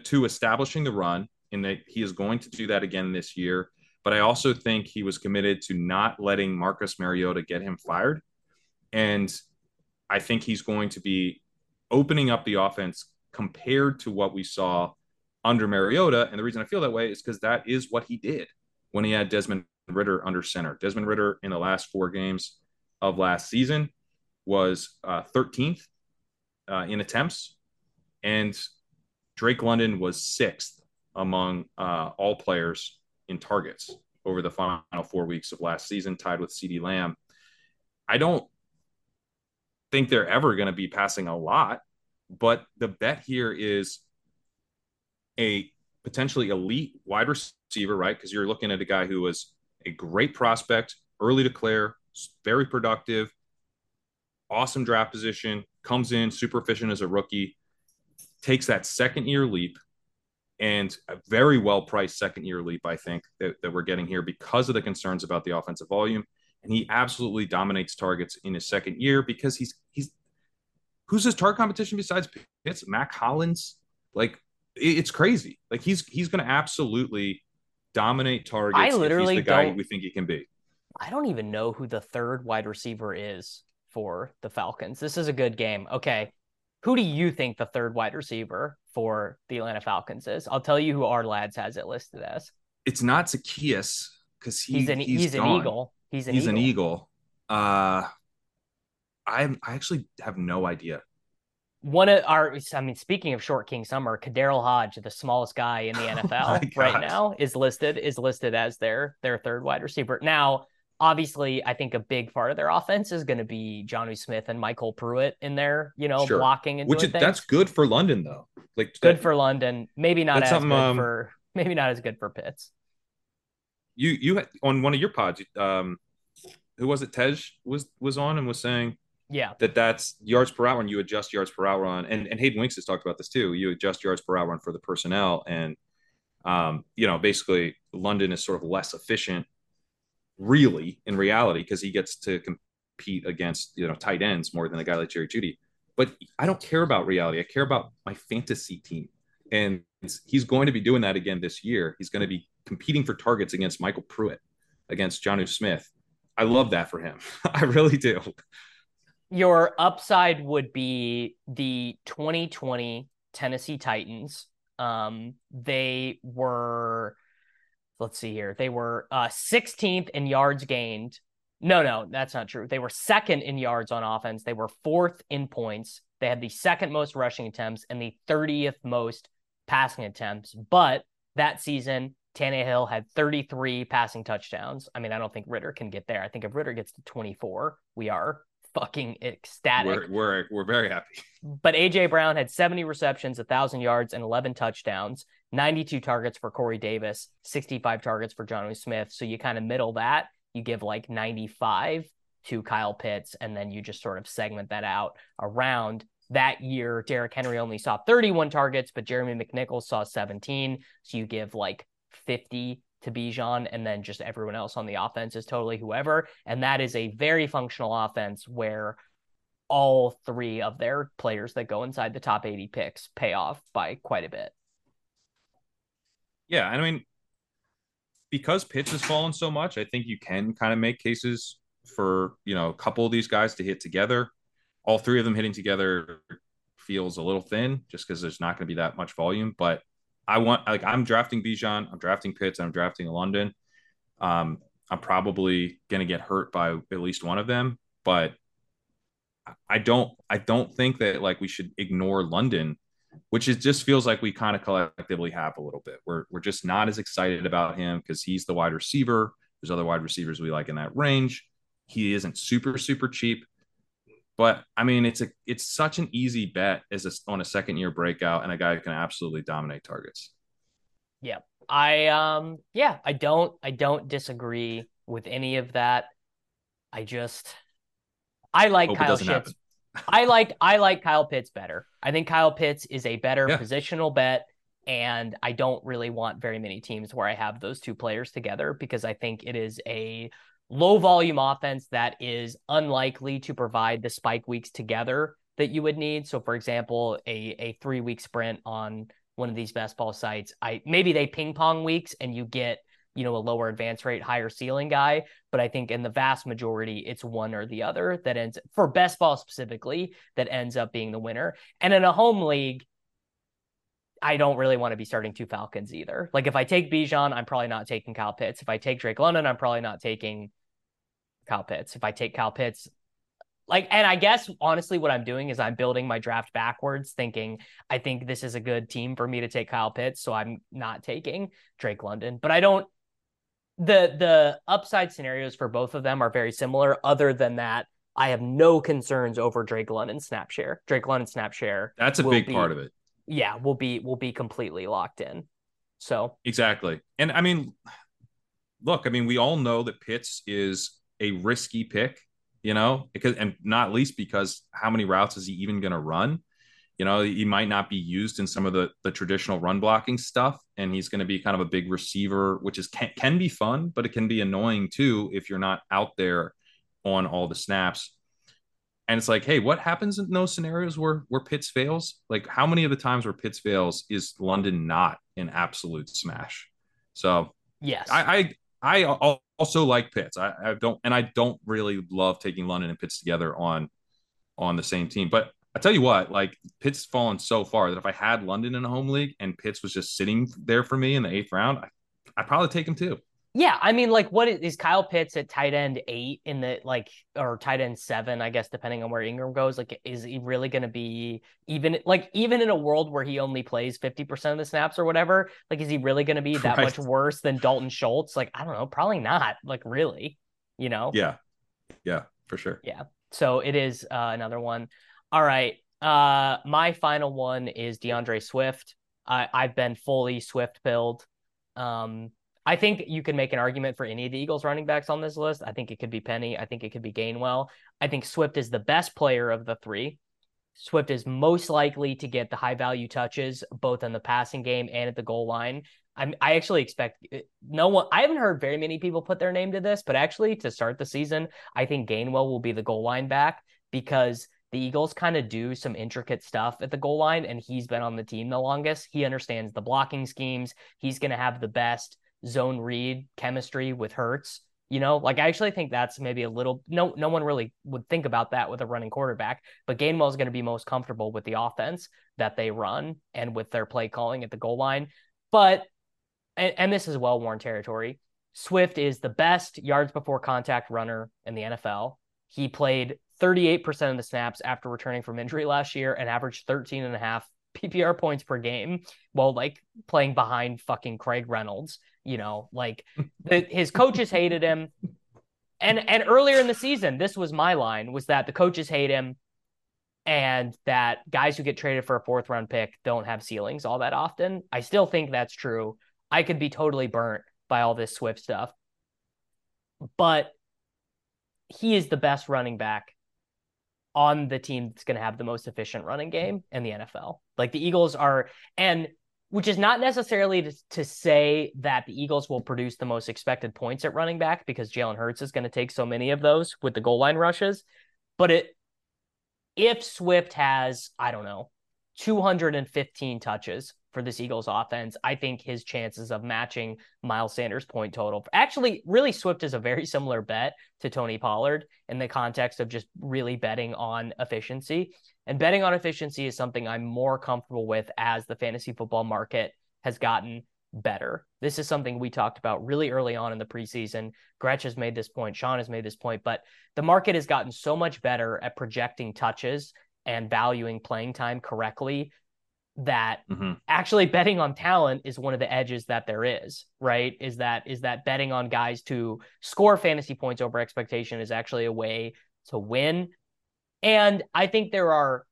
to establishing the run, and that he is going to do that again this year. But I also think he was committed to not letting Marcus Mariota get him fired. And I think he's going to be opening up the offense compared to what we saw under Mariota. And the reason I feel that way is because that is what he did when he had Desmond Ritter under center. Desmond Ritter in the last four games of last season was 13th in attempts. And Drake London was 6th among all players in targets over the final 4 weeks of last season, tied with CeeDee Lamb. I don't think they're ever going to be passing a lot, but the bet here is a potentially elite wide receiver, right? Because you're looking at a guy who was a great prospect, early declare, very productive, awesome draft position, comes in super efficient as a rookie, takes that second year leap. And a very well-priced second-year leap, I think, that we're getting here because of the concerns about the offensive volume. And he absolutely dominates targets in his second year because he's who's his target competition besides Pitts? Mac Hollins? Like, it's crazy. Like, he's going to absolutely dominate targets. I literally if he's the guy we think he can be. I don't even know who the third wide receiver is for the Falcons. This is a good game. Okay. Who do you think the third wide receiver for the Atlanta Falcons is? I'll tell you who our lads has it listed as. It's not Zacchaeus because he's an Eagle. He's an Eagle. I actually have no idea. One of our, I mean, speaking of short King Summer, Kadarrell Hodge, the smallest guy in the NFL right now, is listed as their third wide receiver. Now, obviously, I think a big part of their offense is going to be Jonnu Smith and Michael Pruitt in there, you know, blocking and doing things. That's good for London, though. Like, good for London, maybe not as good for Pitts. You had, on one of your pods, who was it? Tej was on and was saying, that's yards per hour, and you adjust yards per hour on, and Hayden Winks has talked about this too. You adjust yards per hour on for the personnel, and you know, basically London is sort of less efficient. Really, in reality, because he gets to compete against, you know, tight ends more than a guy like Jerry Jeudy. But I don't care about reality. I care about my fantasy team. And he's going to be doing that again this year. He's going to be competing for targets against Michael Pruitt, against Jonnu Smith. I love that for him. I really do. Your upside would be the 2020 Tennessee Titans. They were, let's see here. They were 16th in yards gained. No, that's not true. They were second in yards on offense. They were fourth in points. They had the second most rushing attempts and the 30th most passing attempts. But that season, Tannehill had 33 passing touchdowns. I mean, I don't think Ritter can get there. I think if Ritter gets to 24, we are fucking ecstatic. We're very happy. But A.J. Brown had 70 receptions, 1,000 yards, and 11 touchdowns, 92 targets for Corey Davis, 65 targets for Jonnu Smith. So you kind of middle that. You give like 95 to Kyle Pitts, and then you just sort of segment that out around. That year, Derrick Henry only saw 31 targets, but Jeremy McNichols saw 17. So you give like 50 to Bijan, and then just everyone else on the offense is totally whoever. And that is a very functional offense where all three of their players that go inside the top 80 picks pay off by quite a bit. Yeah, I mean, because Pitts has fallen so much, I think you can kind of make cases for, you know, a couple of these guys to hit together. All three of them hitting together feels a little thin just because there's not going to be that much volume. But I'm drafting Bijan, I'm drafting Pitts, I'm drafting London. I'm probably going to get hurt by at least one of them, but I don't think that like we should ignore London, which is just feels like we kind of collectively have a little bit. We're just not as excited about him because he's the wide receiver. There's other wide receivers we like in that range. He isn't super, super cheap. But I mean, it's such an easy bet as on a second year breakout and a guy who can absolutely dominate targets. Yeah, I don't disagree with any of that. I like Kyle Pitts better. I think Kyle Pitts is a better positional bet, and I don't really want very many teams where I have those two players together because I think it is a low volume offense that is unlikely to provide the spike weeks together that you would need. So for example, a 3-week sprint on one of these best ball sites, maybe they ping pong weeks and you get, you know, a lower advance rate, higher ceiling guy. But I think in the vast majority, it's one or the other that ends for best ball specifically, that ends up being the winner. And in a home league, I don't really want to be starting two Falcons either. Like if I take Bijan, I'm probably not taking Kyle Pitts. If I take Drake London, I'm probably not taking Kyle Pitts. If I take Kyle Pitts, like, and I guess honestly what I'm doing is I'm building my draft backwards, thinking I think this is a good team for me to take Kyle Pitts, so I'm not taking Drake London. But I don't, the upside scenarios for both of them are very similar. Other than that, I have no concerns over Drake London's snap share. Drake London's snap share, that's a big part of it. Yeah, we'll be completely locked in. So exactly. And I mean, look, I mean, we all know that Pitts is a risky pick, you know, because, and not least because how many routes is he even going to run? You know, he might not be used in some of the traditional run blocking stuff, and he's going to be kind of a big receiver, which is can be fun, but it can be annoying too if you're not out there on all the snaps. And it's like, hey, what happens in those scenarios where Pitts fails? Like how many of the times where Pitts fails is London not an absolute smash? So yes, I also like Pitts. I don't really love taking London and Pitts together on the same team. But I tell you what, like Pitts fallen so far that if I had London in a home league and Pitts was just sitting there for me in the 8th round, I'd probably take him too. Yeah, I mean, like, what is Kyle Pitts at tight end 8 in the, like, or tight end 7, I guess, depending on where Ingram goes? Like, is he really going to be even in a world where he only plays 50% of the snaps or whatever? Like, is he really going to be that much worse than Dalton Schultz? Like, I don't know, probably not. Like, really, you know? Yeah, for sure. Yeah, so it is another one. All right, my final one is DeAndre Swift. I've been fully Swift-pilled. I think you can make an argument for any of the Eagles running backs on this list. I think it could be Penny. I think it could be Gainwell. I think Swift is the best player of the three. Swift is most likely to get the high value touches, both in the passing game and at the goal line. I actually expect no one, I haven't heard very many people put their name to this, but actually to start the season, I think Gainwell will be the goal line back because the Eagles kind of do some intricate stuff at the goal line, and he's been on the team the longest. He understands the blocking schemes. He's going to have the best zone read chemistry with Hurts. You know, like I actually think that's maybe a little, no one really would think about that with a running quarterback, but Gainwell is going to be most comfortable with the offense that they run and with their play calling at the goal line. But, and this is well-worn territory, Swift is the best yards before contact runner in the NFL. He played 38% of the snaps after returning from injury last year and averaged 13.5 PPR points per game while like playing behind fucking Craig Reynolds. You know, like his coaches hated him. And earlier in the season, this was my line, was that the coaches hate him and that guys who get traded for a 4th round pick don't have ceilings all that often. I still think that's true. I could be totally burnt by all this Swift stuff, but he is the best running back on the team that's going to have the most efficient running game in the NFL. Like the Eagles are, and which is not necessarily to say that the Eagles will produce the most expected points at running back, because Jalen Hurts is going to take so many of those with the goal line rushes. But if Swift has, I don't know, 215 touches for this Eagles offense, I think his chances of matching Miles Sanders' point total. Actually, really, Swift is a very similar bet to Tony Pollard in the context of just really betting on efficiency. And betting on efficiency is something I'm more comfortable with as the fantasy football market has gotten better. This is something we talked about really early on in the preseason. Gretch has made this point. Sean has made this point. But the market has gotten so much better at projecting touches and valuing playing time correctly that actually betting on talent is one of the edges that there is, right? Is that betting on guys to score fantasy points over expectation is actually a way to win. And I think there are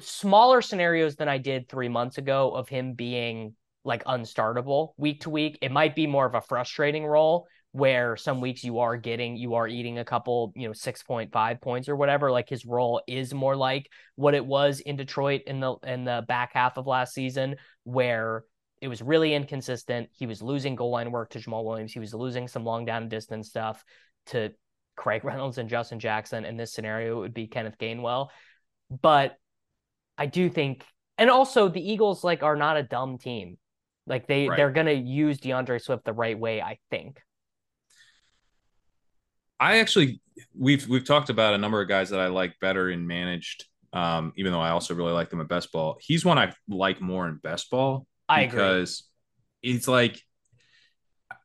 smaller scenarios than I did 3 months ago of him being like unstartable week to week. It might be more of a frustrating role where some weeks you are eating a couple, 6.5 points or whatever. Like his role is more like what it was in Detroit in the back half of last season, where it was really inconsistent. He was losing goal line work to Jamal Williams. He was losing some long down and distance stuff to Craig Reynolds and Justin Jackson. In this scenario, it would be Kenneth Gainwell. But I do think, and also the Eagles like are not a dumb team. Like they're going to use DeAndre Swift the right way, I think. I actually, we've talked about a number of guys that I like better in managed, even though I also really like them at best ball. He's one I like more in best ball because it's like,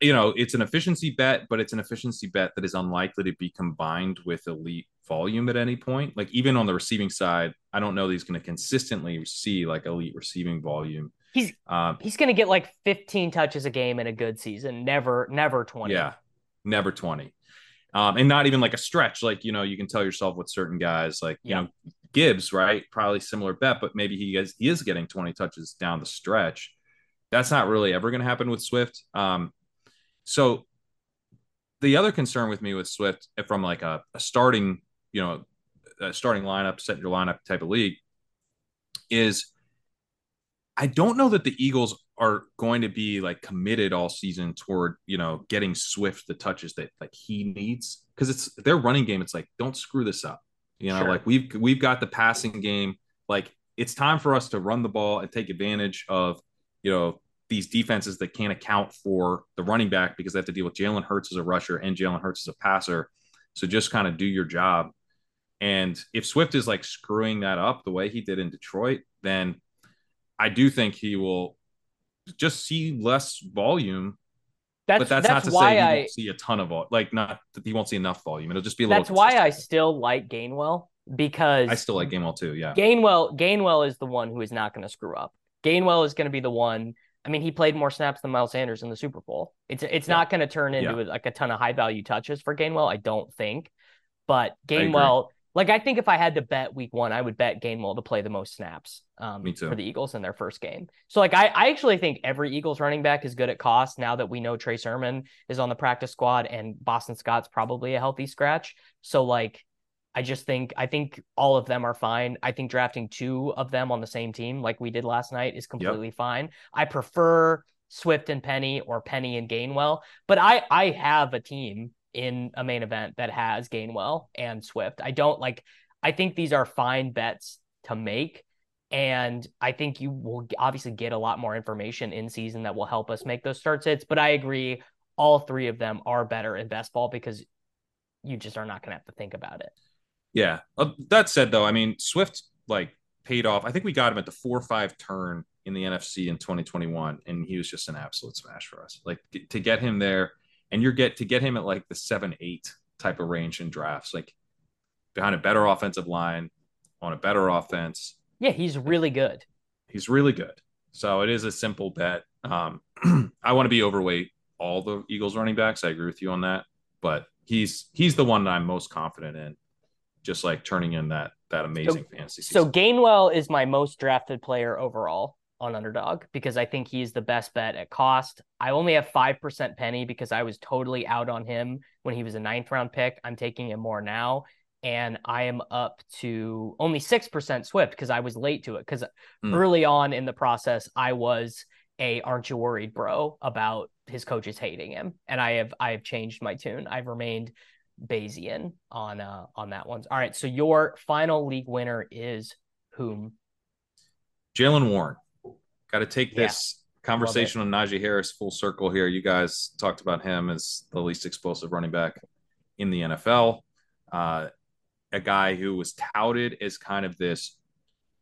it's an efficiency bet, but it's an efficiency bet that is unlikely to be combined with elite volume at any point. Like even on the receiving side, I don't know that he's going to consistently see like elite receiving volume. He's going to get like 15 touches a game in a good season. Never 20. Yeah, never 20. And not even like a stretch, like, you can tell yourself with certain guys, like, Gibbs, right? Probably similar bet, but maybe he is getting 20 touches down the stretch. That's not really ever going to happen with Swift. So the other concern with me with Swift from like a starting lineup, set your lineup type of league is I don't know that the Eagles are going to be like committed all season toward, getting Swift the touches that like he needs. Cause it's their running game. It's like, don't screw this up. Sure. Like we've got the passing game. Like it's time for us to run the ball and take advantage of, these defenses that can't account for the running back because they have to deal with Jalen Hurts as a rusher and Jalen Hurts as a passer. So just kind of do your job. And if Swift is like screwing that up the way he did in Detroit, then I do think he will just see less volume, but that's not to say he won't see a ton of volume. Like not that he won't see enough volume. It'll just be a little. That's why I still like Gainwell because I still like Gainwell too. Yeah, Gainwell is the one who is not going to screw up. Gainwell is going to be the one. I mean, he played more snaps than Miles Sanders in the Super Bowl. It's not going to turn into like a ton of high value touches for Gainwell. I don't think, but Gainwell. Like, I think if I had to bet week one, I would bet Gainwell to play the most snaps for the Eagles in their first game. So, like, I actually think every Eagles running back is good at cost now that we know Trey Sermon is on the practice squad and Boston Scott's probably a healthy scratch. So, like, I think all of them are fine. I think drafting two of them on the same team like we did last night is completely fine. I prefer Swift and Penny or Penny and Gainwell, but I have a team in a main event that has Gainwell and Swift. I think these are fine bets to make. And I think you will obviously get a lot more information in season that will help us make those starts hits. But I agree. all three of them are better in best ball because you just are not going to have to think about it. Yeah. That said, though, I mean, Swift like paid off. I think we got him at the 4-5 turn in the NFC in 2021, and he was just an absolute smash for us. Like to get him there, and you're to get him at like the 7-8 type of range in drafts, like behind a better offensive line on a better offense. Yeah, he's really good. He's really good. So it is a simple bet. I want to be overweight all the Eagles running backs. I agree with you on that, but he's the one that I'm most confident in. Just like turning in that amazing fantasy season. So Gainwell is my most drafted player overall on Underdog because I think he's the best bet at cost. I only have 5% Penny because I was totally out on him when he was a 9th round pick. I'm taking him more now. And I am up to only 6% Swift because I was late to it. Because early on in the process, I was aren't you worried, bro, about his coaches hating him. And I have changed my tune. I've remained Bayesian on that one. All right. So your final league winner is whom? Jalen Warren. Got to take this conversation on Najee Harris full circle here. You guys talked about him as the least explosive running back in the NFL. A guy who was touted as kind of this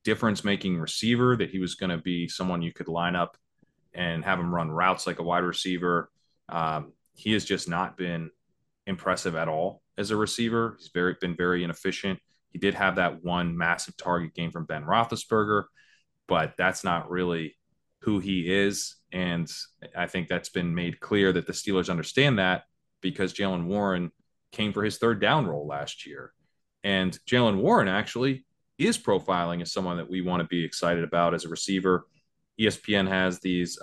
difference-making receiver, that he was going to be someone you could line up and have him run routes like a wide receiver. He has just not been impressive at all as a receiver. He's been very inefficient. He did have that one massive target game from Ben Roethlisberger, but that's not really who he is. And I think that's been made clear that the Steelers understand that, because Jalen Warren came for his third down role last year. And Jalen Warren actually is profiling as someone that we want to be excited about as a receiver. ESPN has these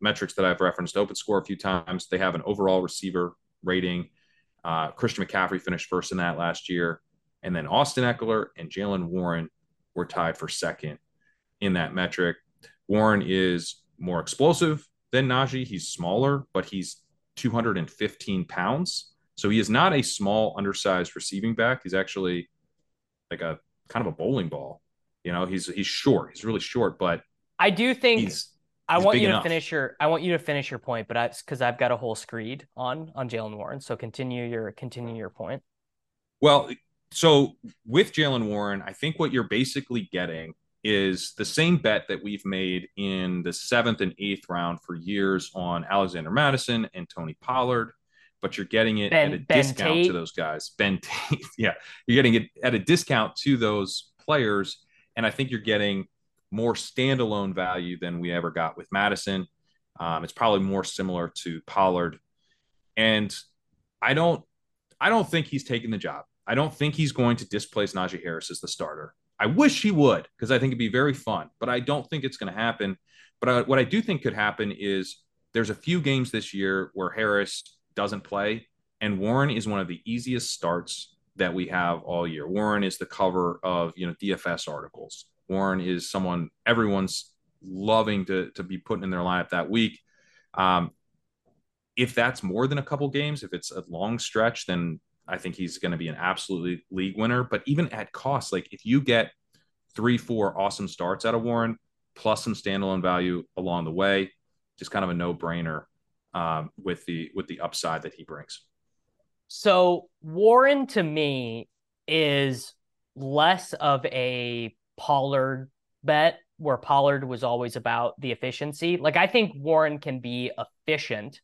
metrics that I've referenced Open Score a few times. They have an overall receiver rating. Christian McCaffrey finished first in that last year. And then Austin Eckler and Jalen Warren were tied for second in that metric. Warren is more explosive than Najee. He's smaller, but he's 215 pounds. So he is not a small, undersized receiving back. He's actually like a kind of a bowling ball. You know, he's short. He's really short, but I do think I want you to finish your point, but because I've got a whole screed on Jalen Warren. So continue your point. Well, so with Jalen Warren, I think what you're basically getting is the same bet that we've made in the 7th and 8th round for years on Alexander Madison and Tony Pollard, but you're getting it at a discount to those guys. Ben Tate, yeah, you're getting it at a discount to those players, and I think you're getting more standalone value than we ever got with Madison. It's probably more similar to Pollard. And I don't think he's taking the job. I don't think he's going to displace Najee Harris as the starter. I wish he would, because I think it'd be very fun, but I don't think it's going to happen. But what I do think could happen is there's a few games this year where Harris doesn't play, and Warren is one of the easiest starts that we have all year. Warren is the cover of, DFS articles. Warren is someone everyone's loving to be putting in their lineup that week. If that's more than a couple games, if it's a long stretch, then I think he's going to be an absolutely league winner. But even at cost, like if you get 3-4 awesome starts out of Warren, plus some standalone value along the way, just kind of a no-brainer with the upside that he brings. So Warren to me is less of a Pollard bet, where Pollard was always about the efficiency. Like I think Warren can be efficient,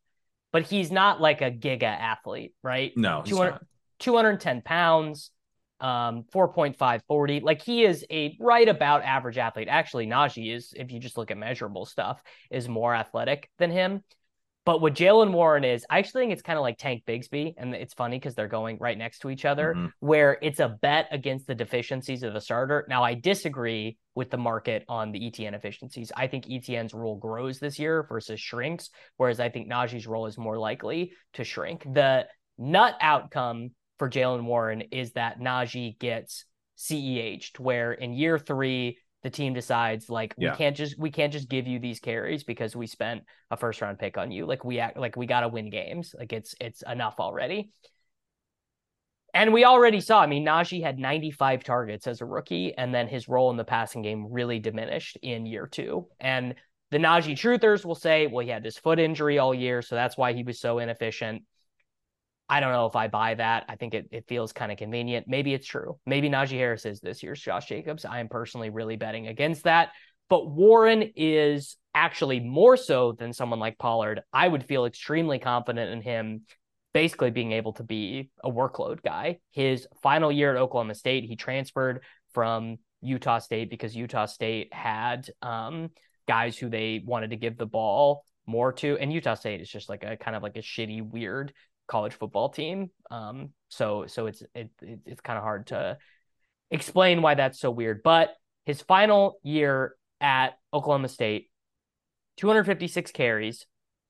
but he's not like a giga athlete, right? No, he's not. 210 pounds, 4.540. Like he is a right about average athlete. Actually, Najee is, if you just look at measurable stuff, is more athletic than him. But what Jalen Warren is, I actually think it's kind of like Tank Bigsby, and it's funny because they're going right next to each other, where it's a bet against the deficiencies of the starter. Now, I disagree with the market on the ETN efficiencies. I think ETN's role grows this year versus shrinks, whereas I think Najee's role is more likely to shrink. The nut outcome for Jalen Warren is that Najee gets CEH'd, where in year 3, the team decides we can't just give you these carries because we spent a 1st round pick on you. Like we got to win games. Like it's enough already. And we already saw, Najee had 95 targets as a rookie, and then his role in the passing game really diminished in year 2. And The Najee truthers will say, well, he had this foot injury all year, so that's why he was so inefficient. I don't know if I buy that. I think it feels kind of convenient. Maybe it's true. Maybe Najee Harris is this year's Josh Jacobs. I am personally really betting against that. But Warren is actually more so than someone like Pollard. I would feel extremely confident in him basically being able to be a workload guy. His final year at Oklahoma State, he transferred from Utah State because Utah State had guys who they wanted to give the ball more to. And Utah State is just like a kind of like a shitty, weird college football team. So it's kind of hard to explain why that's so weird. But his final year at Oklahoma State, 256 carries,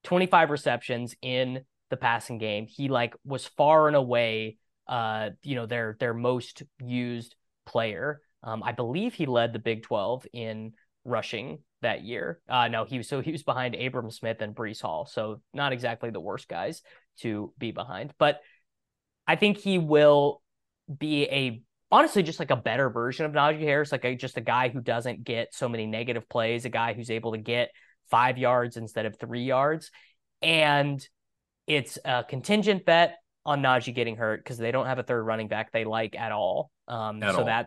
25 receptions in the passing game. He was far and away, their most used player. I believe he led the Big 12 in rushing that year. He was behind Abram Smith and Breece Hall. So not exactly the worst guys to be behind, but I think he will be honestly just like a better version of Najee Harris, just a guy who doesn't get so many negative plays, a guy who's able to get 5 yards instead of 3 yards. And it's a contingent bet on Najee getting hurt because they don't have a third running back they like at all. That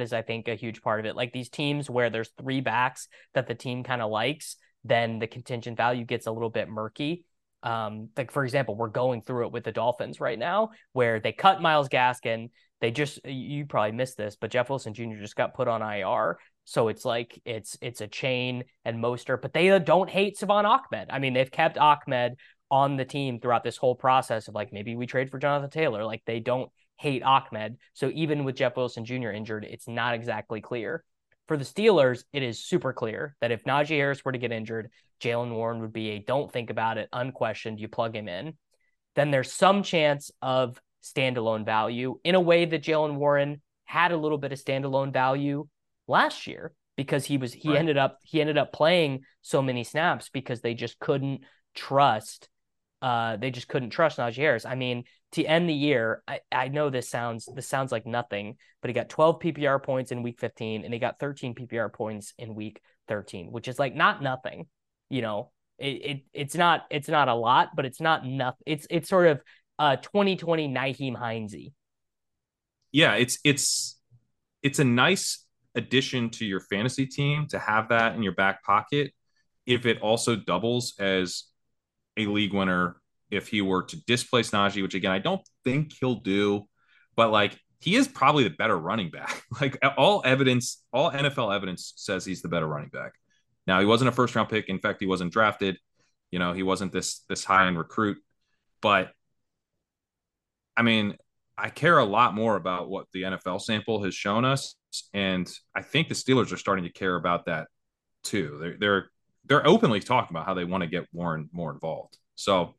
is, I think, a huge part of it. Like these teams where there's three backs that the team kind of likes, then the contingent value gets a little bit murky. Like, for example, we're going through it with the Dolphins right now where they cut Myles Gaskin. You probably missed this, but Jeff Wilson Jr. just got put on IR. So it's like, it's a chain and Mostert, but they don't hate Savon Ahmed. I mean, they've kept Ahmed on the team throughout this whole process of like, maybe we trade for Jonathan Taylor. Like they don't hate Ahmed. So even with Jeff Wilson Jr. injured, it's not exactly clear. For the Steelers, it is super clear that if Najee Harris were to get injured, Jaylen Warren would be a don't think about it, unquestioned, you plug him in. Then there's some chance of standalone value in a way that Jaylen Warren had a little bit of standalone value last year because he ended up playing so many snaps because they just couldn't trust Najee Harris. I mean, to end the year, I know this sounds like nothing, but he got 12 PPR points in week 15 and he got 13 PPR points in week 13, which is like not nothing. You know, it's not a lot, but it's not nothing. It's sort of 2020 Nyheim Hines-y. Yeah, it's a nice addition to your fantasy team to have that in your back pocket if it also doubles as a league winner if he were to displace Najee, which again, I don't think he'll do, but like he is probably the better running back. Like all NFL evidence says he's the better running back. Now he wasn't a first round pick. In fact, he wasn't drafted, you know, he wasn't this high end recruit, but I mean, I care a lot more about what the NFL sample has shown us. And I think the Steelers are starting to care about that too. They're openly talking about how they want to get Warren more involved. So,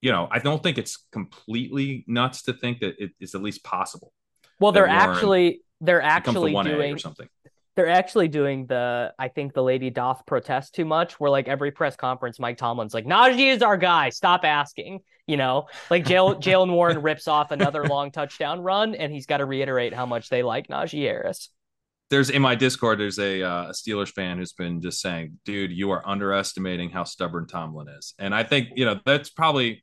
you know, I don't think it's completely nuts to think that it's at least possible. Well, they're actually doing the, I think the lady doth protest too much where like every press conference, Mike Tomlin's like, Najee is our guy. Stop asking, you know, like Jaylen Warren rips off another long touchdown run. And he's got to reiterate how much they like Najee Harris. In my Discord, there's a Steelers fan who's been just saying, dude, you are underestimating how stubborn Tomlin is. And I think, you know, that's probably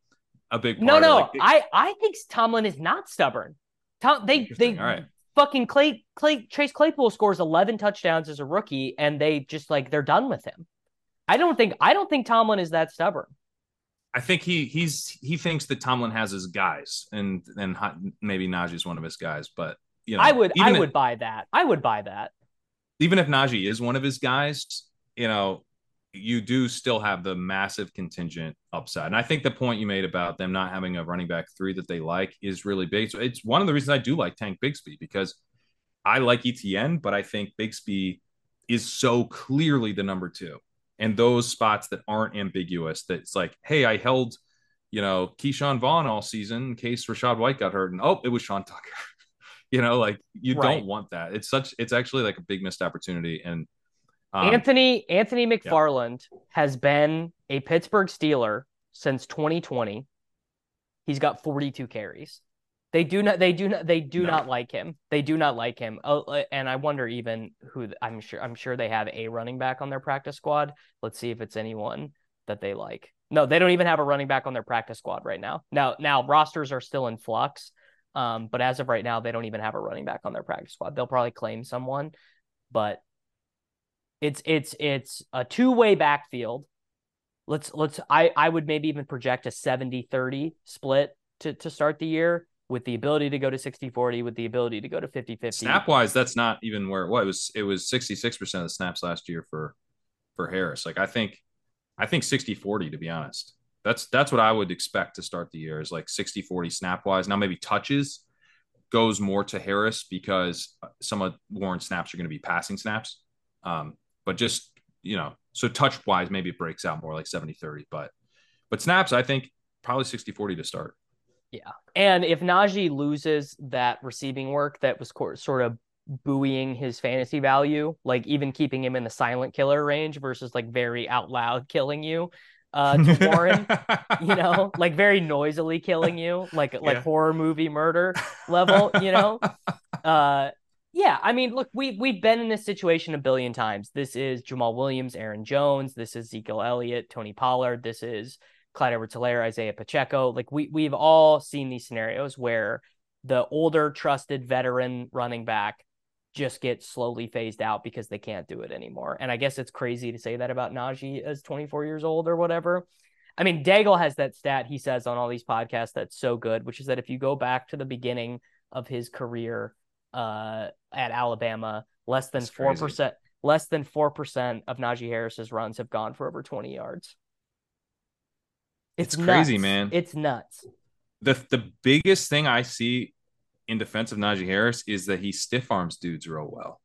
a big part. I think Tomlin is not stubborn. Fucking Chase Claypool scores 11 touchdowns as a rookie and they just like, they're done with him. I don't think Tomlin is that stubborn. I think he thinks that Tomlin has his guys and maybe Najee's one of his guys, but. You know, I would buy that. I would buy that. Even if Najee is one of his guys, you know, you do still have the massive contingent upside. And I think the point you made about them not having a running back three that they like is really big. So it's one of the reasons I do like Tank Bigsby because I like ETN, but I think Bigsby is so clearly the number two. And those spots that aren't ambiguous, that's like, hey, I held, you know, Keyshawn Vaughn all season in case Rachaad White got hurt. And it was Sean Tucker. You know, like you don't want that. It's actually like a big missed opportunity. And Anthony McFarland has been a Pittsburgh Steeler since 2020. He's got 42 carries. They do not like him. They do not like him. Oh, and I wonder even who. I'm sure they have a running back on their practice squad. Let's see if it's anyone that they like. No, they don't even have a running back on their practice squad right now. Now rosters are still in flux. But as of right now, they don't even have a running back on their practice squad. They'll probably claim someone, but it's a two-way backfield. I would maybe even project a 70-30 split to start the year, with the ability to go to 60-40, with the ability to go to 50-50. Snap-wise, that's not even where it was. It was 66% of the snaps last year for Harris. Like, I think 60-40, to be honest. That's what I would expect to start the year, is like 60-40 snap-wise. Now, maybe touches goes more to Harris because some of Warren's snaps are going to be passing snaps. But just, so touch-wise, maybe it breaks out more like 70-30. But snaps, I think, probably 60-40 to start. Yeah. And if Najee loses that receiving work that was sort of buoying his fantasy value, like even keeping him in the silent killer range versus like very out loud killing you, to Warren, like very noisily killing you, like horror movie murder level, Yeah, I mean, look, we've been in this situation a billion times. This is Jamal Williams, Aaron Jones. This is Ezekiel Elliott, Tony Pollard. This is Clyde Edwards-Helaire, Isaiah Pacheco. Like we've all seen these scenarios where the older trusted veteran running back just gets slowly phased out because they can't do it anymore. And I guess it's crazy to say that about Najee as 24 years old or whatever. I mean, Daigle has that stat he says on all these podcasts that's so good, which is that if you go back to the beginning of his career at Alabama, less than 4% of Najee Harris's runs have gone for over 20 yards. It's crazy, man. It's nuts. The biggest thing I see in defense of Najee Harris is that he stiff arms dudes real well.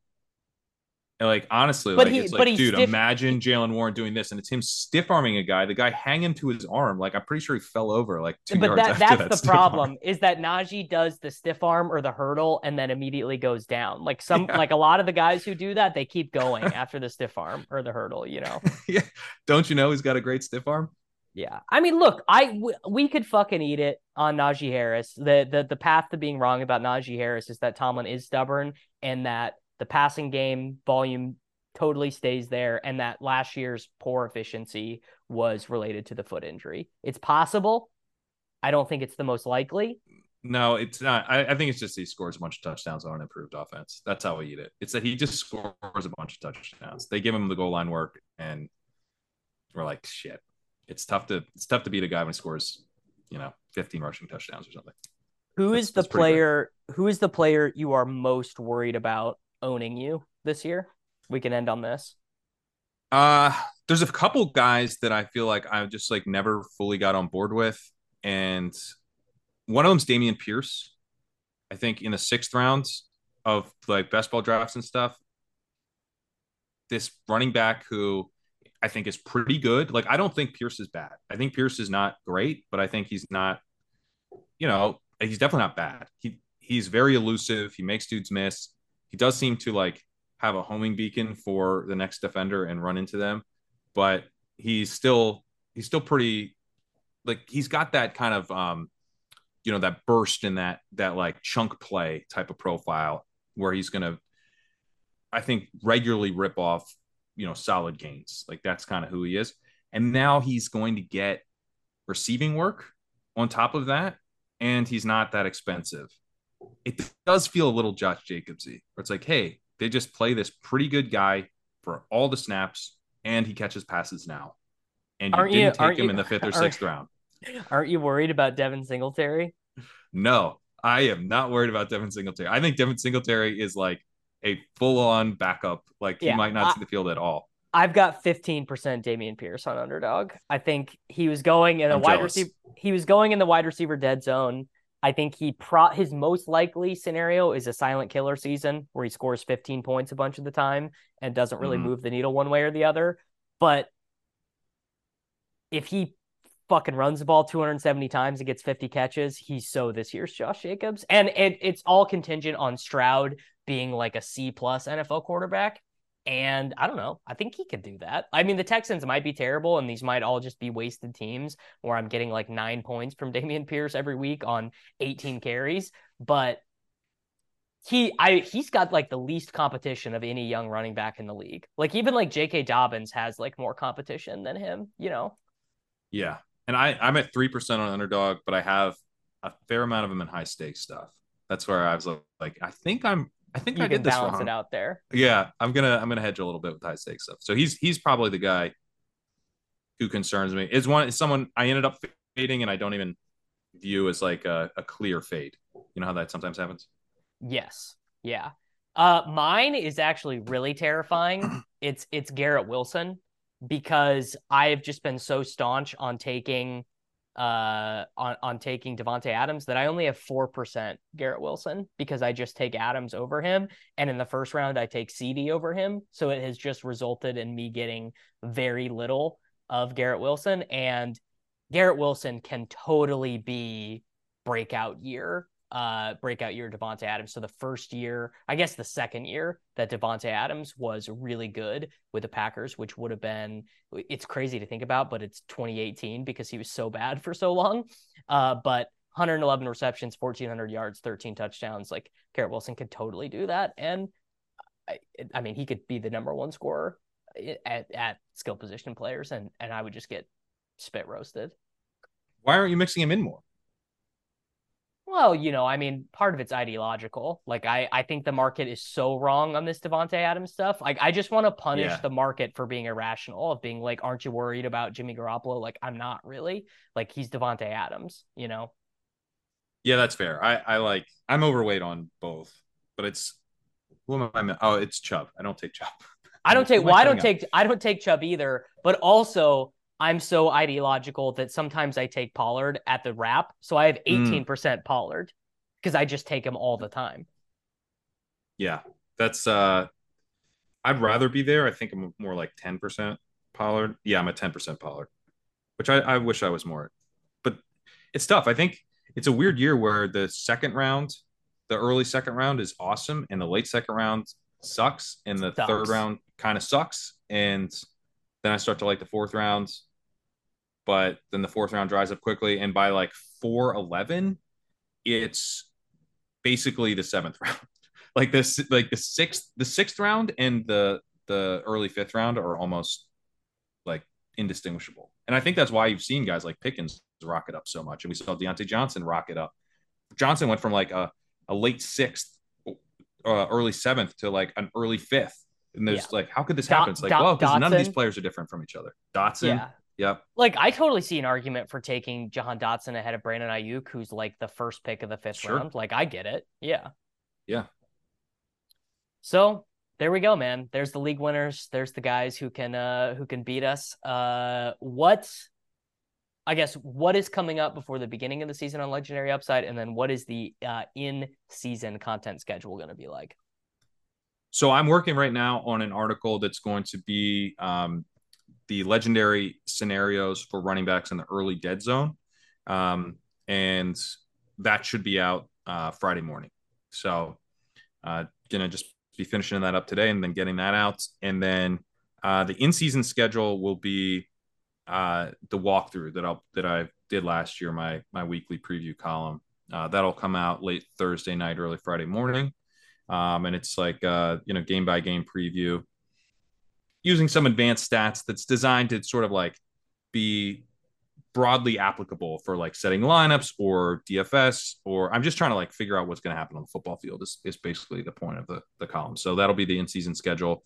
And like, honestly, but like, imagine Jalen Warren doing this, and it's him stiff arming a guy, the guy hanging to his arm. Like, I'm pretty sure he fell over like 2 yards after that. But that's the problem is that Najee does the stiff arm or the hurdle and then immediately goes down. Like like a lot of the guys who do that, they keep going after the stiff arm or the hurdle, Yeah. Don't you know he's got a great stiff arm? Yeah. I mean, look, we could fucking eat it on Najee Harris. The path to being wrong about Najee Harris is that Tomlin is stubborn and that the passing game volume totally stays there, and that last year's poor efficiency was related to the foot injury. It's possible. I don't think it's the most likely. No, it's not. I think it's just he scores a bunch of touchdowns on an improved offense. That's how we eat it. It's that he just scores a bunch of touchdowns. They give him the goal line work, and we're like, shit. It's tough to beat a guy when he scores, 15 rushing touchdowns or something. Who is the player you are most worried about owning you this year? We can end on this. There's a couple guys that I feel like I just like never fully got on board with, and one of them's Dameon Pierce. I think in the 6th round of like best ball drafts and stuff, this running back who I think is pretty good. Like, I don't think Pierce is bad. I think Pierce is not great, but I think he's not, he's definitely not bad. He's very elusive. He makes dudes miss. He does seem to like have a homing beacon for the next defender and run into them, but he's still pretty, like, he's got that kind of, that burst and that like chunk play type of profile where he's going to, I think, regularly rip off solid gains. Like, that's kind of who he is. And now he's going to get receiving work on top of that, and he's not that expensive. It does feel a little Josh Jacobsy, where it's like, hey, they just play this pretty good guy for all the snaps, and he catches passes now. And you didn't take him in the 5th or 6th round. Aren't you worried about Devin Singletary? No, I am not worried about Devin Singletary. I think Devin Singletary is like a full-on backup. Like, he might not see the field at all. I've got 15% Dameon Pierce on Underdog. I think he was going in the wide receiver dead zone. I think his most likely scenario is a silent killer season where he scores 15 points a bunch of the time and doesn't really move the needle one way or the other. But if he fucking runs the ball 270 times and gets 50 catches, he's so this year's Josh Jacobs. And it's all contingent on Stroud being like a C+ NFL quarterback. And I don't know. I think he could do that. I mean, the Texans might be terrible, and these might all just be wasted teams where I'm getting like 9 points from Dameon Pierce every week on 18 carries. But he's got like the least competition of any young running back in the league. Like even like J.K. Dobbins has like more competition than him, you know? Yeah. And I'm at 3% on Underdog, but I have a fair amount of them in high stakes stuff. That's where I was like, I think you I can did this balance wrong. It out there. Yeah, I'm gonna hedge a little bit with high stakes stuff. So he's probably the guy who concerns me. Is someone I ended up fading and I don't even view as like a clear fade. You know how that sometimes happens? Yes. Yeah. Mine is actually really terrifying. It's Garrett Wilson, because I've just been so staunch on taking on taking Devontae Adams that I only have 4% Garrett Wilson, because I just take Adams over him, and in the first round I take CD over him. So it has just resulted in me getting very little of Garrett Wilson, and Garrett Wilson can totally be breakout year Devontae Adams. So the first year, I guess the second year that Devontae Adams was really good with the Packers, which would have been, it's crazy to think about, but it's 2018 because he was so bad for so long. But 111 receptions, 1,400 yards, 13 touchdowns, like Garrett Wilson could totally do that. And I mean, he could be the number one scorer at skill position players. And I would just get spit roasted. Why aren't you mixing him in more? Well, you know, I mean, part of it's ideological. Like, I think the market is so wrong on this Devontae Adams stuff. Like, I just want to punish the market for being irrational, of being like, aren't you worried about Jimmy Garoppolo? Like, I'm not really. Like, he's Devontae Adams, you know? Yeah, that's fair. I'm overweight on both, but it's, who am I? Oh, it's Chubb. I don't take Chubb. I don't take Chubb either, but also, I'm so ideological that sometimes I take Pollard at the wrap. So I have 18% Pollard because I just take him all the time. Yeah, that's I'd rather be there. I think I'm more like 10% Pollard. Yeah, I'm a 10% Pollard, which I wish I was more. But it's tough. I think it's a weird year where the early second round is awesome, and the late second round sucks, and the third round kind of sucks. And then I start to like the fourth round, but then the fourth round dries up quickly. And by like 4-11, it's basically the seventh round. the sixth round and the early fifth round are almost like indistinguishable. And I think that's why you've seen guys like Pickens rocket up so much. And we saw Deontay Johnson rocket up. Johnson went from like a late sixth, early seventh to like an early fifth. And there's like, how could this happen? It's like, well, because none of these players are different from each other. Dotson. Yeah. Yep. Like, I totally see an argument for taking Jahan Dotson ahead of Brandon Ayuk, who's like the first pick of the fifth round. Like, I get it. Yeah. Yeah. So there we go, man. There's the league winners. There's the guys who can beat us. What is coming up before the beginning of the season on Legendary Upside? And then what is the in-season content schedule going to be like? So I'm working right now on an article that's going to be the legendary scenarios for running backs in the early dead zone. And that should be out Friday morning. So going to just be finishing that up today and then getting that out. And then the in-season schedule will be the walkthrough that I did last year, my weekly preview column. That'll come out late Thursday night, early Friday morning. And it's like, game by game preview using some advanced stats that's designed to sort of like be broadly applicable for like setting lineups or DFS, or I'm just trying to like figure out what's going to happen on the football field is basically the point of the column. So that'll be the in-season schedule.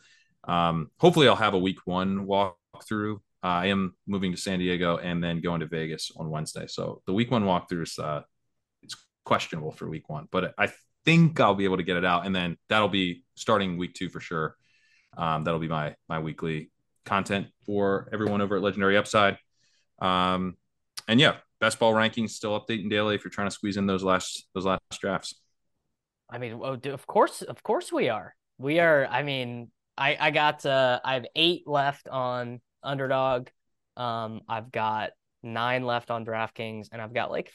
Hopefully I'll have a week one walkthrough. I am moving to San Diego and then going to Vegas on Wednesday. So the week one walkthrough is, it's questionable for week one, but I think I'll be able to get it out, and then that'll be starting week two for sure. That'll be my weekly content for everyone over at Legendary Upside. Best ball rankings still updating daily if you're trying to squeeze in those last drafts. I mean, of course we are. I mean, I got I have 8 left on Underdog. I've got 9 left on DraftKings, and I've got like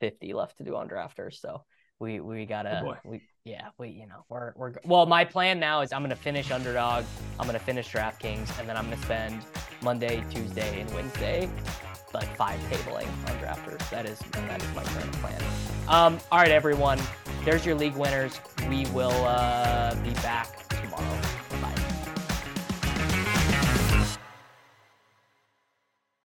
50 left to do on Drafters. So. We gotta, oh boy. we Yeah, wait, you know, we're well, my plan now is I'm going to finish Underdog, I'm going to finish DraftKings, and then I'm going to spend Monday, Tuesday, and Wednesday like five tabling on drafters. That is my current plan. All right, everyone, there's your league winners. We will be back tomorrow.